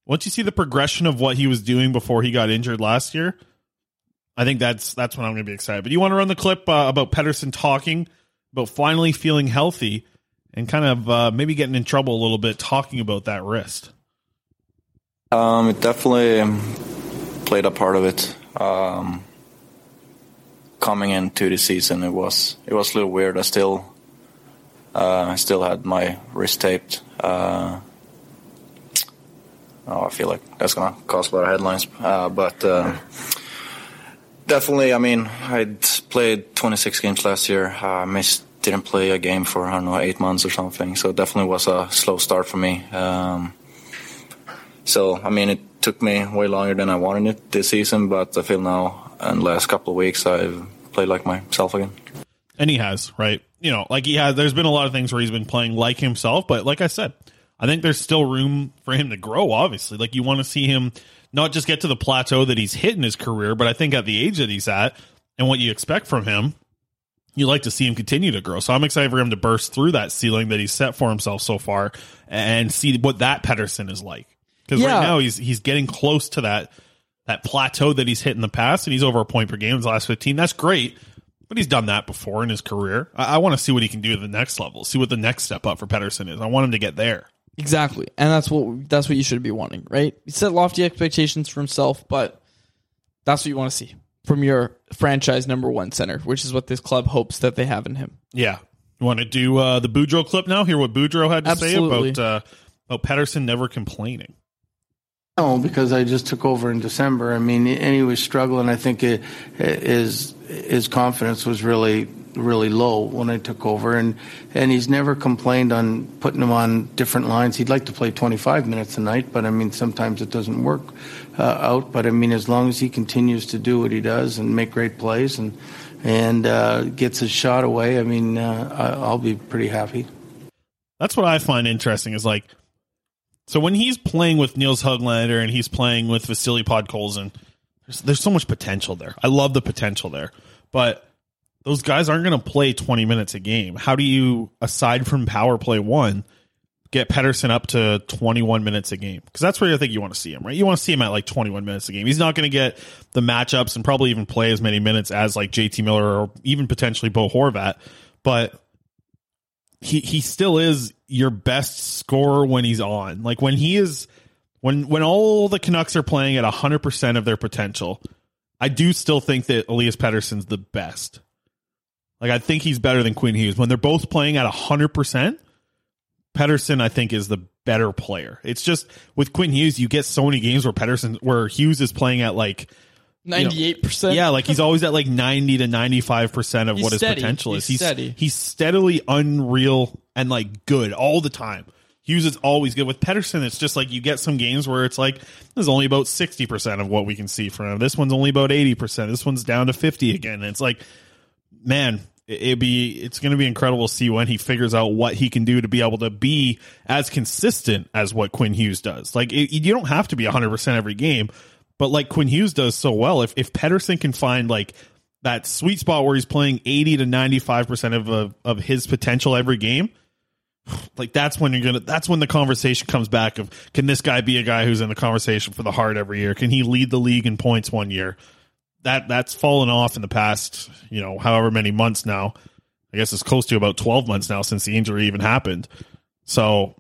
Once you see the progression of what he was doing before he got injured last year, I think that's when I'm going to be excited. But you want to run the clip about Pettersson talking about finally feeling healthy and kind of maybe getting in trouble a little bit talking about that wrist. It definitely played a part of it. coming into the season, it was a little weird. I still had my wrist taped. I feel like that's gonna cause a lot of headlines. But definitely, I mean, I played 26 games last year. Didn't play a game for, 8 months or something. So it definitely was a slow start for me. It took me way longer than I wanted it this season, but I feel now in the last couple of weeks I've played like myself again. And he has, right? You know, like he has, there's been a lot of things where he's been playing like himself, but like I said, I think there's still room for him to grow, obviously. Like you want to see him not just get to the plateau that he's hit in his career, but I think at the age that he's at and what you expect from him, you like to see him continue to grow. So I'm excited for him to burst through that ceiling that he's set for himself so far and see what that Pettersson is like. Because right now he's getting close to that plateau that he's hit in the past, and he's over a point per game in the last 15. That's great, but he's done that before in his career. I want to see what he can do at the next level, see what the next step up for Pettersson is. I want him to get there. Exactly, and that's what you should be wanting, right? He set lofty expectations for himself, but that's what you want to see from your franchise number one center, which is what this club hopes that they have in him. Yeah. You want to do the Boudreau clip now? Hear what Boudreau had to say about Pettersson never complaining. No, because I just took over in December. I mean, and he was struggling. I think his confidence was really, really low when I took over. And he's never complained on putting him on different lines. He'd like to play 25 minutes a night, but, I mean, sometimes it doesn't work out. But, I mean, as long as he continues to do what he does and make great plays and gets his shot away, I mean, I'll be pretty happy. That's what I find interesting is, like, so when he's playing with Nils Höglander and he's playing with Vasily Podkolzin, there's so much potential there. I love the potential there. But those guys aren't going to play 20 minutes a game. How do you, aside from power play one, get Pettersson up to 21 minutes a game? Because that's where I think you want to see him, right? You want to see him at like 21 minutes a game. He's not going to get the matchups and probably even play as many minutes as like JT Miller or even potentially Bo Horvat. But he still is your best scorer when he's on. Like when he is, when all the Canucks are playing at 100% of their potential, I do still think that Elias Pettersson's the best. Like I think he's better than Quinn Hughes. When they're both playing at 100%, Pettersson I think is the better player. It's just with Quinn Hughes, you get so many games where Hughes is playing at like 98%. Yeah, like he's always at like 90 to 95% of what his potential is. He's steadily unreal and like good all the time. Hughes is always good. With Pettersson, it's just like you get some games where it's like this is only about 60% of what we can see from him. This one's only about 80%. This one's down to 50 again. And it's like, man, it's going to be incredible to see when he figures out what he can do to be able to be as consistent as what Quinn Hughes does. Like you don't have to be 100% every game. But like Quinn Hughes does so well, if Pettersson can find like that sweet spot where he's playing 80 to 95% of his potential every game, like that's when the conversation comes back of, can this guy be a guy who's in the conversation for the Hart every year? Can he lead the league in points one year? That's fallen off in the past, however many months now. I guess it's close to about 12 months now since the injury even happened. So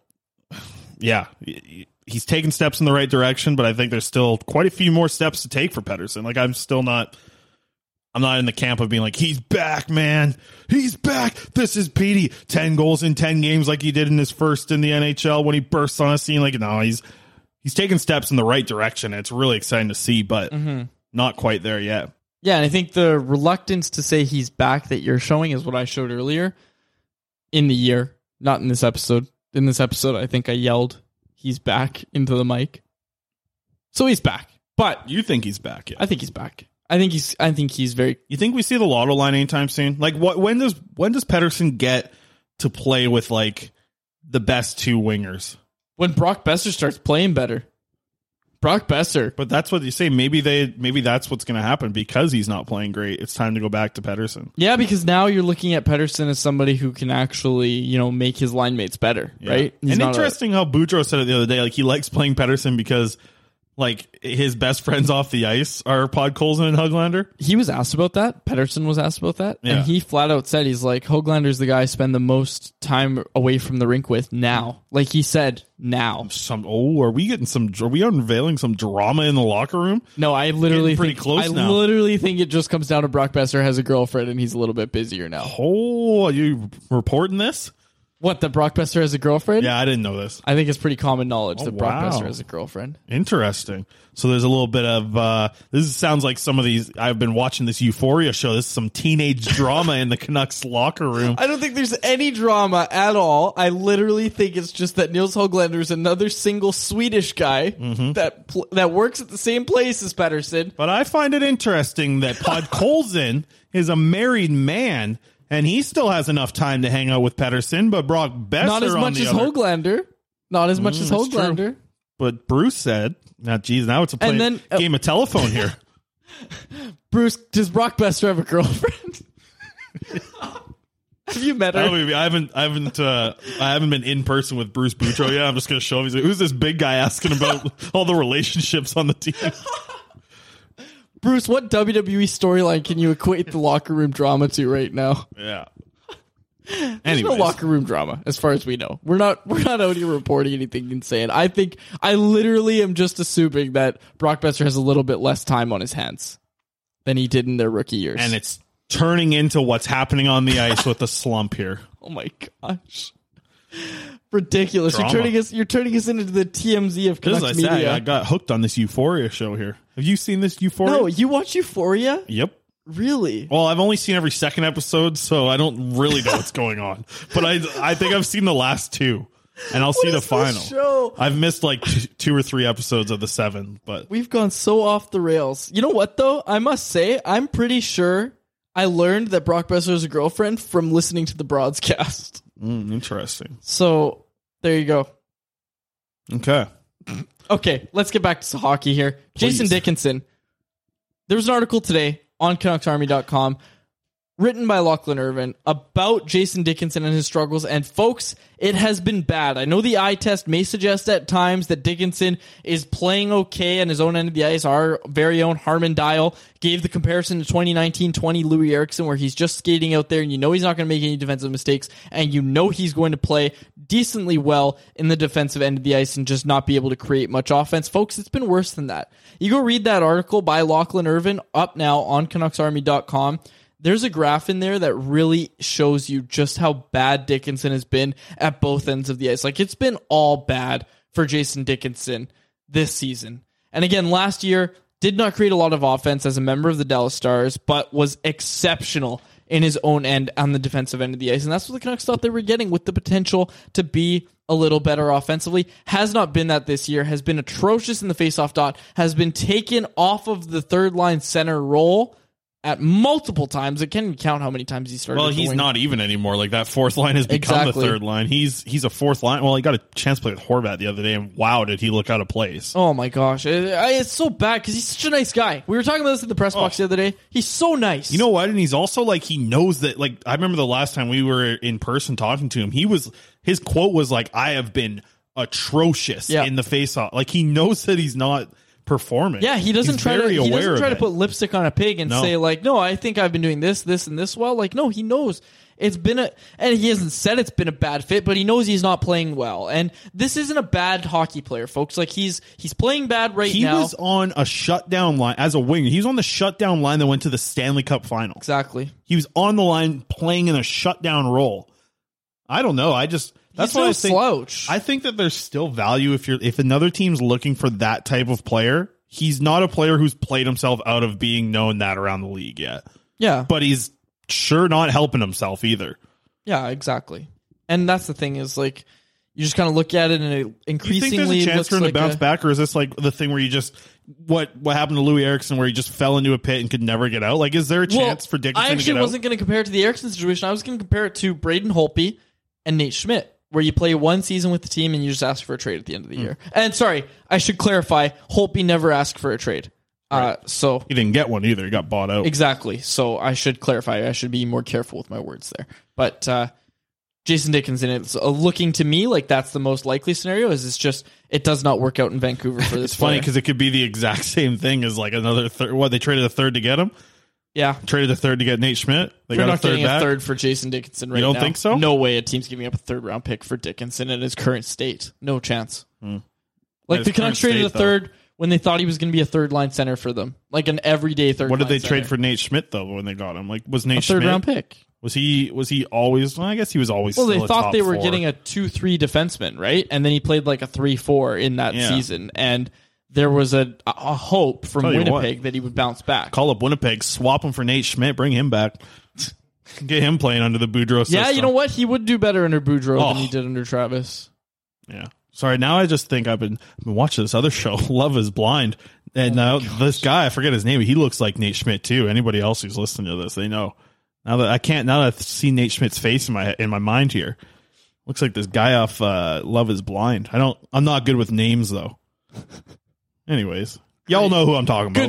yeah, he's taken steps in the right direction, but I think there's still quite a few more steps to take for Pettersson. Like I'm not in the camp of being like, he's back, man. He's back. This is Petey. 10 goals in 10 games like he did in his first in the NHL when he bursts on a scene. Like, no, he's taken steps in the right direction. It's really exciting to see, but not quite there yet. Yeah, and I think the reluctance to say he's back that you're showing is what I showed earlier in the year, not in this episode. In this episode, I think I yelled, he's back into the mic. So he's back. But you think he's back? Yeah. I think he's back. I think he's very. You think we see the lotto line anytime soon? Like what? When does Pettersson get to play with like the best two wingers? When Brock Boeser starts playing better. Brock Boeser. But that's what you say. Maybe that's what's going to happen because he's not playing great. It's time to go back to Pettersson. Yeah, because now you're looking at Pettersson as somebody who can actually, make his line mates better, right? He's interesting how Boudreau said it the other day. Like he likes playing Pettersson because like his best friends off the ice are Podkolzin and Höglander. He was asked about that. Pettersson was asked about that. Yeah. And he flat out said, he's like, Höglander's the guy I spend the most time away from the rink with now. Like he said, now. Are we unveiling some drama in the locker room? No, I literally pretty think, close I now. Literally think it just comes down to Brock Boeser has a girlfriend and he's a little bit busier now. Oh, are you reporting this? What, that Brock Boeser has a girlfriend? Yeah, I didn't know this. I think it's pretty common knowledge that Brock Boeser has a girlfriend. Interesting. So there's a little bit of... this sounds like some of these... I've been watching this Euphoria show. This is some teenage drama in the Canucks locker room. I don't think there's any drama at all. I literally think it's just that Nils Höglander is another single Swedish guy that works at the same place as Pettersson. But I find it interesting that Podkolzin is a married man... And he still has enough time to hang out with Pettersson, but Brock Boeser not as much as Höglander. Not as much as Höglander. True. But Bruce said, "Now, geez, now it's a game of telephone here." Bruce, does Brock Boeser have a girlfriend? Have you met her? I haven't been in person with Bruce Boudreau. Yeah, I'm just gonna show him. He's like, who's this big guy asking about all the relationships on the team? Bruce, what WWE storyline can you equate the locker room drama to right now? Yeah. There's no locker room drama, as far as we know. We're not out here reporting anything insane. I literally am just assuming that Brock Boeser has a little bit less time on his hands than he did in their rookie years. And it's turning into what's happening on the ice with the slump here. Oh my gosh. Ridiculous. You're turning us into the TMZ of Canucks media. I got hooked on this Euphoria show here. Have you seen this Euphoria? No, you watch Euphoria? Yep. Really? Well, I've only seen every second episode, so I don't really know what's going on. But I think I've seen the last two, and I'll see the final show? I've missed like two or three episodes of the seven, but we've gone so off the rails. You know what, though? I must say, I'm pretty sure I learned that Brock Boeser is a girlfriend from listening to the broadcast. Interesting. So there you go. Okay, let's get back to hockey here. Please. Jason Dickinson. There was an article today on CanucksArmy.com written by Lachlan Irvin about Jason Dickinson and his struggles. And folks, it has been bad. I know the eye test may suggest at times that Dickinson is playing okay on his own end of the ice. Our very own Harmon Dial gave the comparison to 2019-20 Louis Eriksson, where he's just skating out there and you know he's not going to make any defensive mistakes and you know he's going to play decently well in the defensive end of the ice and just not be able to create much offense. Folks, it's been worse than that. You go read that article by Lachlan Irvin up now on CanucksArmy.com. There's a graph in there that really shows you just how bad Dickinson has been at both ends of the ice. Like, it's been all bad for Jason Dickinson this season. And again, last year, did not create a lot of offense as a member of the Dallas Stars, but was exceptional in his own end on the defensive end of the ice. And that's what the Canucks thought they were getting with the potential to be a little better offensively. Has not been that this year. Has been atrocious in the faceoff dot. Has been taken off of the third line center role at multiple times. I can't count how many times he started. Well, he's not even anymore. Like, that fourth line has become the third line. He's a fourth line. Well, he got a chance to play with Horvat the other day, and wow, did he look out of place. Oh, my gosh. It's so bad because he's such a nice guy. We were talking about this in the press box the other day. He's so nice. You know what? And he's also, like, he knows that, like, I remember the last time we were in person talking to him, his quote was, like, I have been atrocious in the face-off. Like, he knows that he's not performing. Yeah, he doesn't try to put lipstick on a pig and say like, no, I think I've been doing this and this well. Like, no, he knows it's been and he hasn't said it's been a bad fit, but he knows he's not playing well. And this isn't a bad hockey player, folks. Like, he's playing bad now. He was on a shutdown line as a winger. He was on the shutdown line that went to the Stanley Cup final. Exactly. He was on the line playing in a shutdown role. I don't know. That's why I think slouch. I think that there's still value if another team's looking for that type of player. He's not a player who's played himself out of being known that around the league yet. Yeah, but he's sure not helping himself either. Yeah, exactly. And that's the thing is, like, you just kind of look at it and it increasingly. You think there's a chance for him to bounce back, or is this like the thing where you just what happened to Louis Eriksson, where he just fell into a pit and could never get out? Like, is there a chance for Dickinson to get out? I actually wasn't going to compare it to the Eriksson situation. I was going to compare it to Braden Holtby and Nate Schmidt, where you play one season with the team and you just ask for a trade at the end of the year. And sorry, I should clarify, Holtby never asked for a trade. Right. So he didn't get one either. He got bought out. Exactly. So I should clarify. I should be more careful with my words there. But Jason Dickinson, it's looking to me like that's the most likely scenario. Is it's just it does not work out in Vancouver for this. It's funny because it could be the exact same thing as like another third. What, they traded a third to get him? Yeah, traded a third to get Nate Schmidt. They got a third back. A third for Jason Dickinson right now. You don't think so? No way. A team's giving up a third round pick for Dickinson in his current state. No chance. Like the Canucks traded a third when they thought he was going to be a third line center for them, like an everyday third. What did they trade for Nate Schmidt though when they got him? Like was Nate a third round pick? Was he always? Well, I guess he was always. Well, they thought they were getting a 2-3 defenseman, right? And then he played like a 3-4 in that season, and there was a hope from Winnipeg that he would bounce back. Call up Winnipeg, swap him for Nate Schmidt, bring him back, get him playing under the Boudreau system. Yeah, you know what? He would do better under Boudreau than he did under Travis. Yeah. Sorry, now I just think I've been watching this other show, Love Is Blind, and this guy, I forget his name, but he looks like Nate Schmidt too. Anybody else who's listening to this, they know. Now that I see Nate Schmidt's face in my mind here, looks like this guy off Love Is Blind. I'm not good with names though. Anyways, y'all know who I'm talking about.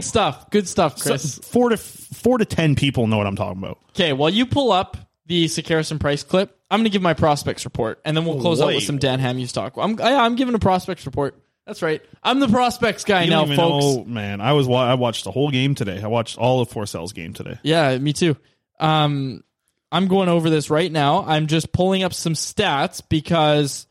Good stuff, Chris. So, 4 to 10 people know what I'm talking about. Okay, while you pull up the Sekarison Price clip, I'm going to give my prospects report, and then we'll close out with some Dan Hamhuis talk. I'm giving a prospects report. That's right. I'm the prospects guy now, folks. Oh man, I watched the whole game today. I watched all of Forsell's game today. Yeah, me too. I'm going over this right now. I'm just pulling up some stats because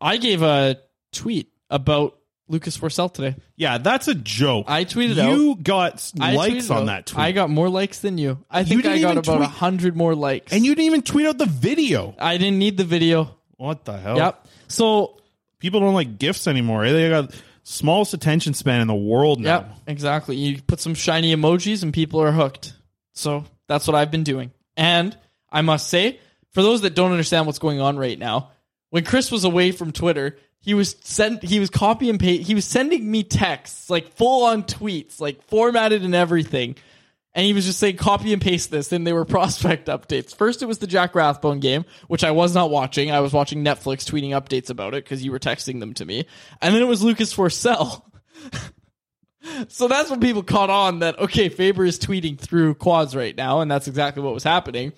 I gave a tweet about Lucas Forsell today. Yeah, that's a joke. I tweeted out. You got likes on that tweet. I got more likes than you. I think I got about 100 more likes. And you didn't even tweet out the video. I didn't need the video. What the hell? Yep. So people don't like GIFs anymore. They got smallest attention span in the world now. Yep, exactly. You put some shiny emojis and people are hooked. So that's what I've been doing. And I must say, for those that don't understand what's going on right now, when Chris was away from Twitter, he was sending me texts, like full on tweets, like formatted and everything. And he was just saying, copy and paste this. And they were prospect updates. First, it was the Jack Rathbone game, which I was not watching. I was watching Netflix tweeting updates about it because you were texting them to me. And then it was Lucas Forsell. So that's when people caught on that, okay, Faber is tweeting through quads right now. And that's exactly what was happening.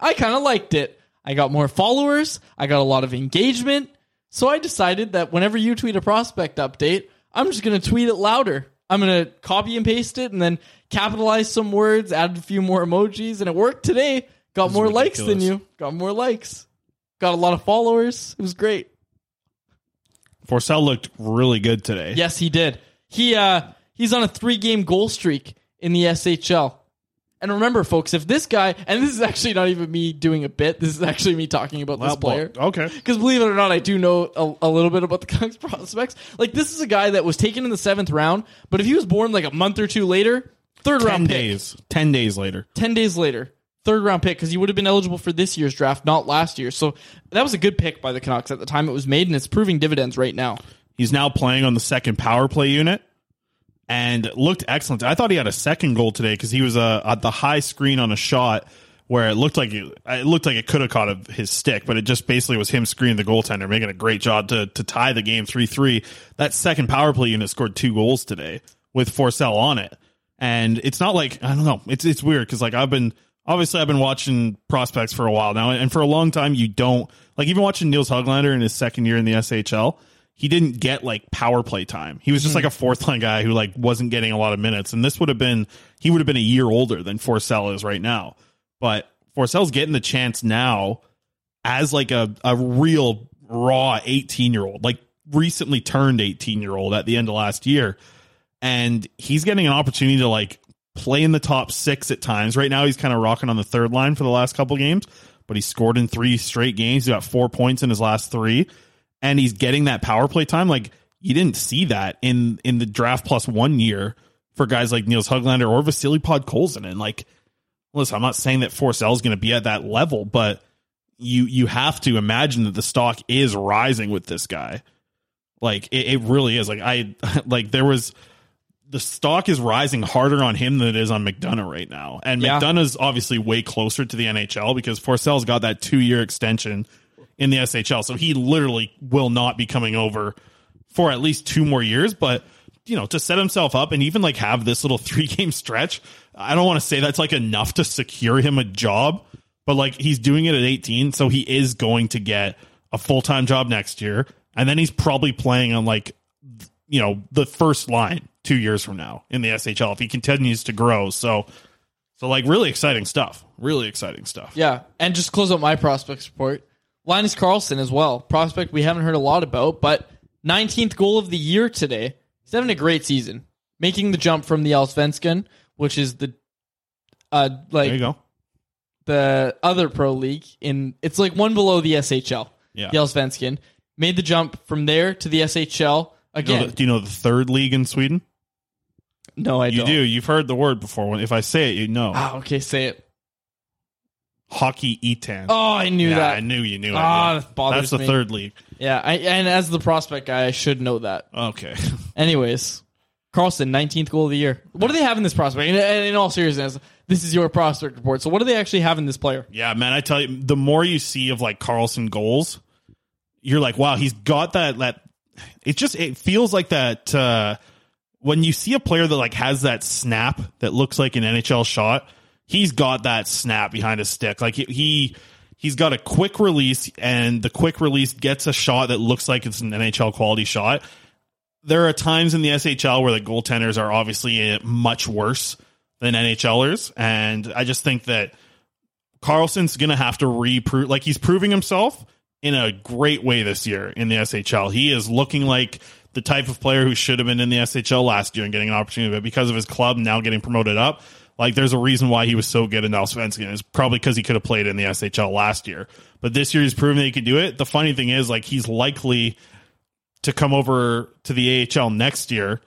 I kind of liked it. I got more followers. I got a lot of engagement. So I decided that whenever you tweet a prospect update, I'm just going to tweet it louder. I'm going to copy and paste it and then capitalize some words, add a few more emojis, and it worked today. Got more likes than you. Got more likes. Got a lot of followers. It was great. Forsell looked really good today. Yes, he did. He's on a 3-game goal streak in the SHL. And remember, folks, if this guy... And this is actually not even me doing a bit. This is actually me talking about this player. Okay. Because believe it or not, I do know a little bit about the Canucks prospects. Like, this is a guy that was taken in the 7th round, but if he was born like a month or two later, 3rd round pick. 10 days later. 10 days later. 3rd round pick, because he would have been eligible for this year's draft, not last year. So that was a good pick by the Canucks at the time it was made, and it's proving dividends right now. He's now playing on the 2nd power play unit. And looked excellent. I thought he had a 2nd goal today because he was at the high screen on a shot where it looked like it could have caught his stick, but it just basically was him screening the goaltender, making a great job to tie the game 3-3. That 2nd power play unit scored 2 goals today with Forsell on it, and it's not like I don't know. It's weird because like I've been watching prospects for a while now, and for a long time you don't like even watching Nils Höglander in his 2nd year in the SHL. He didn't get like power play time. He was just like a 4th line guy who like wasn't getting a lot of minutes. And this would have been a year older than Forsell is right now. But Forsell's getting the chance now as like a real raw 18-year-old, like recently turned 18-year-old at the end of last year. And he's getting an opportunity to like play in the top 6 at times. Right now he's kind of rocking on the 3rd line for the last couple games, but he scored in 3 straight games. He got 4 points in his last 3. And he's getting that power play time. Like you didn't see that in the draft plus 1 year for guys like Nils Höglander or Vasily Podkolzin. And like, listen, I'm not saying that Forsell is going to be at that level, but you have to imagine that the stock is rising with this guy. Like it really is. Like the stock is rising harder on him than it is on McDonough right now. And McDonough's obviously way closer to the NHL because Forsell's got that 2-year extension in the SHL. So he literally will not be coming over for at least 2 more years, but you know, to set himself up and even like have this little 3-game stretch, I don't want to say that's like enough to secure him a job, but like he's doing it at 18, so he is going to get a full-time job next year, and then he's probably playing on like, you know, the first line 2 years from now in the SHL if he continues to grow. So like really exciting stuff. Really exciting stuff. Yeah, and just close up my prospects report. Linus Karlsson as well. Prospect we haven't heard a lot about, but 19th goal of the year today. He's having a great season. Making the jump from the Allsvenskan, which is the the other pro league, in it's like one below the SHL. Yeah. The Allsvenskan made the jump from there to the SHL again. Do you know the third league in Sweden? No, I don't. You do. You've heard the word before. If I say it, you know. Ah, okay, say it. Hockey Etan. Oh, I knew that. I knew you knew it. Ah, that bothers me. That's the third league. Yeah, and as the prospect guy, I should know that. Okay. Anyways, Karlsson, 19th goal of the year. What do they have in this prospect? In all seriousness, this is your prospect report. So what do they actually have in this player? Yeah, man, I tell you, the more you see of like Karlsson goals, you're like, wow, he's got that. It feels like that. When you see a player that like has that snap that looks like an NHL shot, he's got that snap behind his stick. Like he's got a quick release, and the quick release gets a shot that looks like it's an NHL quality shot. There are times in the SHL where the goaltenders are obviously much worse than NHLers, and I just think that Karlsson's going to have to reprove. Like he's proving himself in a great way this year in the SHL. He is looking like the type of player who should have been in the SHL last year and getting an opportunity, but because of his club now getting promoted up, like there's a reason why he was so good in Allsvenskan. It's probably because he could have played in the SHL last year, but this year he's proven that he could do it. The funny thing is, like, he's likely to come over to the AHL next year.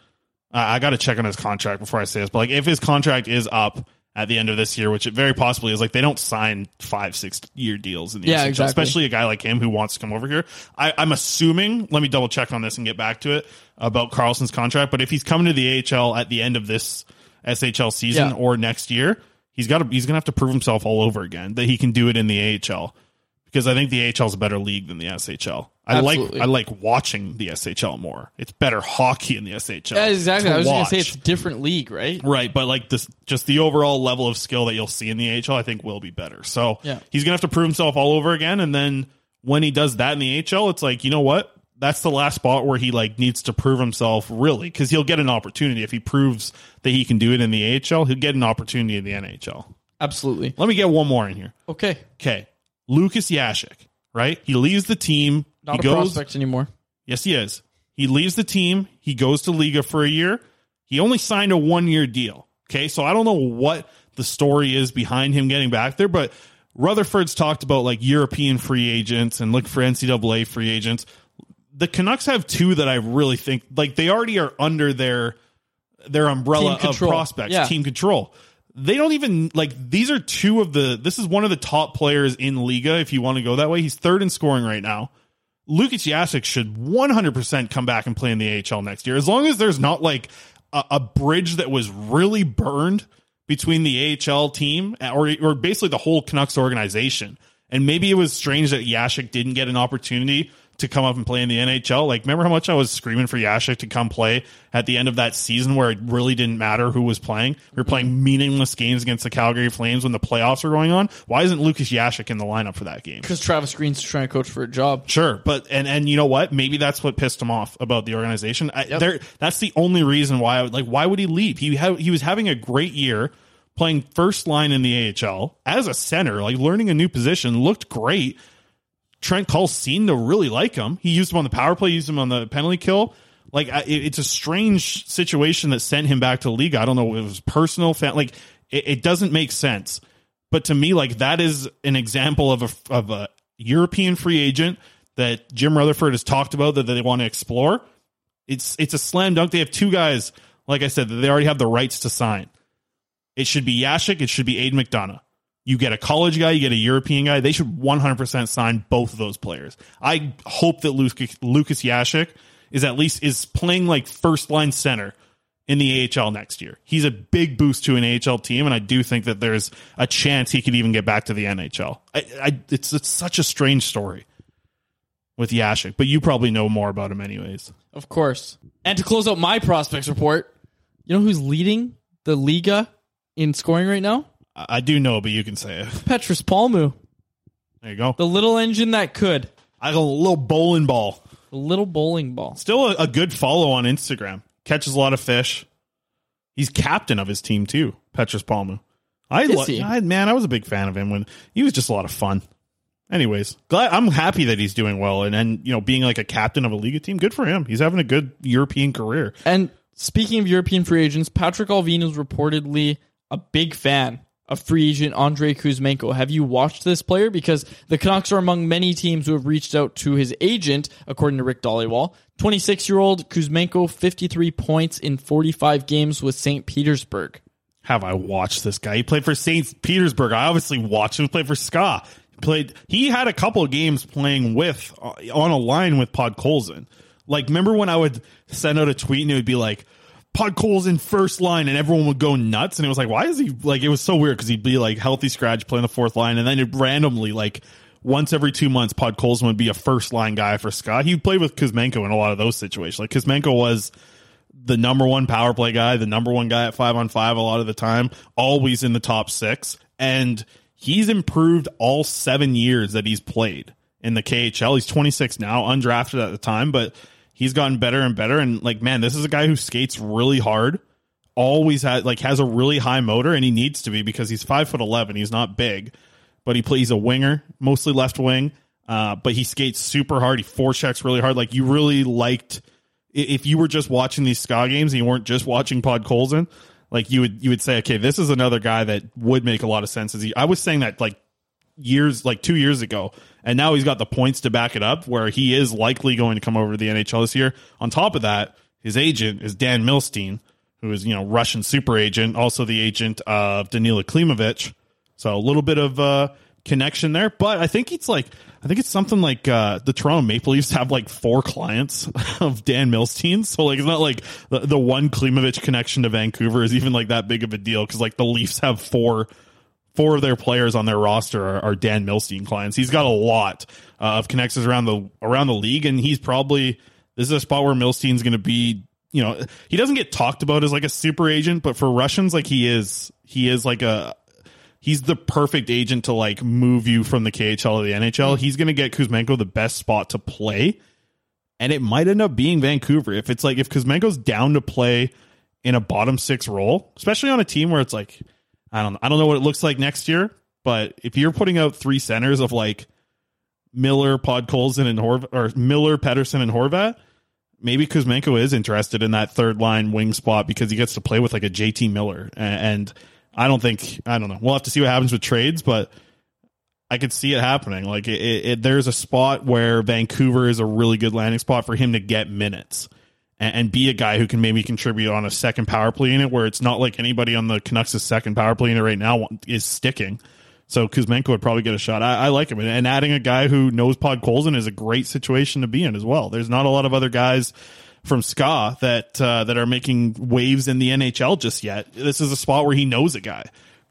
I got to check on his contract before I say this, but like if his contract is up at the end of this year, which it very possibly is, like they don't sign 5-6 year deals in the SHL, exactly. Especially a guy like him who wants to come over here. I'm assuming, let me double check on this and get back to it about Karlsson's contract. But if he's coming to the AHL at the end of this SHL season or next year, he's gonna have to prove himself all over again that he can do it in the AHL, because I think the AHL is a better league than the SHL. I like watching the SHL more. It's better hockey in the SHL. Yeah, exactly. I was going to say it's a different league, right? Right, but like this, just the overall level of skill that you'll see in the AHL, I think will be better. So he's going to have to prove himself all over again, and then when he does that in the AHL, it's like, you know what? That's the last spot where he like needs to prove himself, really, because he'll get an opportunity. If he proves that he can do it in the AHL, he'll get an opportunity in the NHL. Absolutely. Let me get one more in here. Okay. Lucas Jasek, right? He leaves the team. Not a prospect anymore. Yes, he is. He leaves the team. He goes to Liiga for a year. He only signed a 1 year deal. Okay, so I don't know what the story is behind him getting back there, but Rutherford's talked about like European free agents and look for NCAA free agents. The Canucks have two that I really think like they already are under their umbrella of prospects, team control. They don't even like these are two of the. This is one of the top players in Liiga. If you want to go that way, he's third in scoring right now. Lucas Jasek should 100% come back and play in the AHL next year. As long as there's not like a bridge that was really burned between the AHL team or basically the whole Canucks organization. And maybe it was strange that Jasek didn't get an opportunity to come up and play in the NHL. Like, remember how much I was screaming for Jasek to come play at the end of that season where it really didn't matter who was playing. We were playing meaningless games against the Calgary Flames when the playoffs were going on. Why isn't Lucas Jasek in the lineup for that game? Because Travis Green's trying to coach for a job. Sure. But, and you know what? Maybe that's what pissed him off about the organization. That's the only reason why I would, like, why would he leave? He was having a great year playing first line in the AHL as a center, like learning a new position, looked great. Trent Cole seemed to really like him. He used him on the power play, used him on the penalty kill. Like, it's a strange situation that sent him back to Liiga. I don't know if it was personal. Like, it doesn't make sense. But to me, like, that is an example of a European free agent that Jim Rutherford has talked about that they want to explore. It's a slam dunk. They have two guys, like I said, that they already have the rights to sign. It should be Jasek. It should be Aiden McDonough. You get a college guy, you get a European guy. They should 100% sign both of those players. I hope that Lucas Jasek is playing like first line center in the AHL next year. He's a big boost to an AHL team, and I do think that there's a chance he could even get back to the NHL. It's such a strange story with Jasek, but you probably know more about him anyways. Of course. And to close out my prospects report, you know who's leading the Liiga in scoring right now? I do know, but you can say it. Petrus Palmu. There you go. The little engine that could. I got a little bowling ball. A little bowling ball. Still a good follow on Instagram. Catches a lot of fish. He's captain of his team, too. Petrus Palmu. I was a big fan of him when he was just a lot of fun. Anyways, I'm happy that he's doing well. And being like a captain of a Liiga team, good for him. He's having a good European career. And speaking of European free agents, Patrick Allvin is reportedly a big fan of free agent Andrei Kuzmenko. Have you watched this player? Because the Canucks are among many teams who have reached out to his agent, according to Rick Dollywall. 26-year-old Kuzmenko, 53 points in 45 games with St. Petersburg. Have I watched this guy? He played for St. Petersburg. I obviously watched him. He played for Ska. He had a couple of games playing with on a line with Podkolzin. Like, remember when I would send out a tweet and it would be like, Podkolzin first line, and everyone would go nuts. And it was like, why is he like? It was so weird because he'd be like healthy scratch playing the fourth line, and then it randomly like once every 2 months, Podkolzin would be a first line guy for Scott. He played with Kuzmenko in a lot of those situations. Like Kuzmenko was the number one power play guy, the number one guy at 5-on-5 a lot of the time, always in the top six, and he's improved all 7 years that he's played in the KHL. He's 26 now, undrafted at the time, but he's gotten better and better. And like, man, this is a guy who skates really hard, always has a really high motor, and he needs to be because he's 5'11". He's not big, but he plays a winger, mostly left wing. But he skates super hard. He forechecks really hard. Like you really liked, if you were just watching these Ska games and you weren't just watching Podkolzin, like you would say, okay, this is another guy that would make a lot of sense. I was saying that like 2 years ago, and now he's got the points to back it up where he is likely going to come over to the NHL this year. On top of that, his agent is Dan Milstein, who is Russian super agent, also the agent of Danila Klimovich, so a little bit of connection there. But I think it's something like the Toronto Maple Leafs have like 4 clients of Dan Milstein, so like it's not like the one Klimovich connection to Vancouver is even like that big of a deal, because like the Leafs have four of their players on their roster are Dan Milstein clients. He's got a lot of connections around the league, and he's probably, this is a spot where Milstein's going to be. He doesn't get talked about as like a super agent, but for Russians, like he is like he's the perfect agent to like move you from the KHL to the NHL. He's going to get Kuzmenko the best spot to play, and it might end up being Vancouver if it's like if Kuzmenko's down to play in a bottom six role, especially on a team where it's like. I don't know what it looks like next year, but if you're putting out 3 centers of like Miller, Podkolzin, and Horvat, or Miller, Pettersson, and Horvat, maybe Kuzmenko is interested in that third line wing spot because he gets to play with like a JT Miller. And I don't know. We'll have to see what happens with trades, but I could see it happening. Like there's a spot where Vancouver is a really good landing spot for him to get minutes and be a guy who can maybe contribute on a second power play unit where it's not like anybody on the Canucks' second power play unit right now is sticking. So Kuzmenko would probably get a shot. I like him. And adding a guy who knows Podkolzin is a great situation to be in as well. There's not a lot of other guys from Ska that are making waves in the NHL just yet. This is a spot where he knows a guy,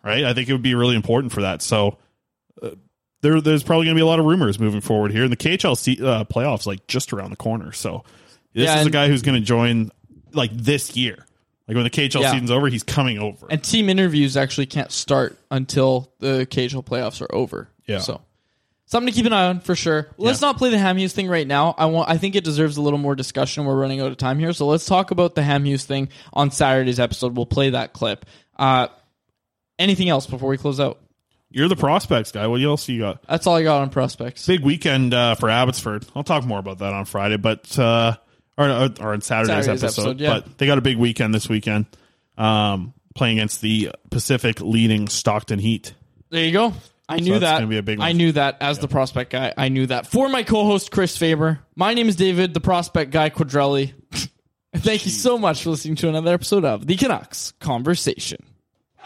right? I think it would be really important for that. So there's probably going to be a lot of rumors moving forward here. And the KHL playoffs like just around the corner. So This is a guy who's going to join like this year. Like when the KHL season's over, he's coming over. And team interviews actually can't start until the KHL playoffs are over. Yeah. So something to keep an eye on for sure. Let's not play the Hamhuis thing right now. I think it deserves a little more discussion. We're running out of time here. So let's talk about the Hamhuis thing on Saturday's episode. We'll play that clip. Anything else before we close out? You're the prospects guy. What else you got? That's all I got on prospects. Big weekend for Abbotsford. I'll talk more about that on Friday, but Or on Saturday's episode. Yeah. But they got a big weekend this weekend, playing against the Pacific leading Stockton Heat. There you go. I knew that as the prospect guy. I knew that. For my co-host, Chris Faber, my name is David, the prospect guy, Quadrelli. Thank you so much for listening to another episode of the Canucks Conversation.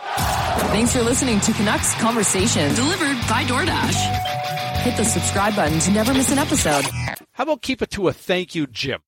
Thanks for listening to Canucks Conversation, delivered by DoorDash. Hit the subscribe button to never miss an episode. How about keep it to a thank you, Jim?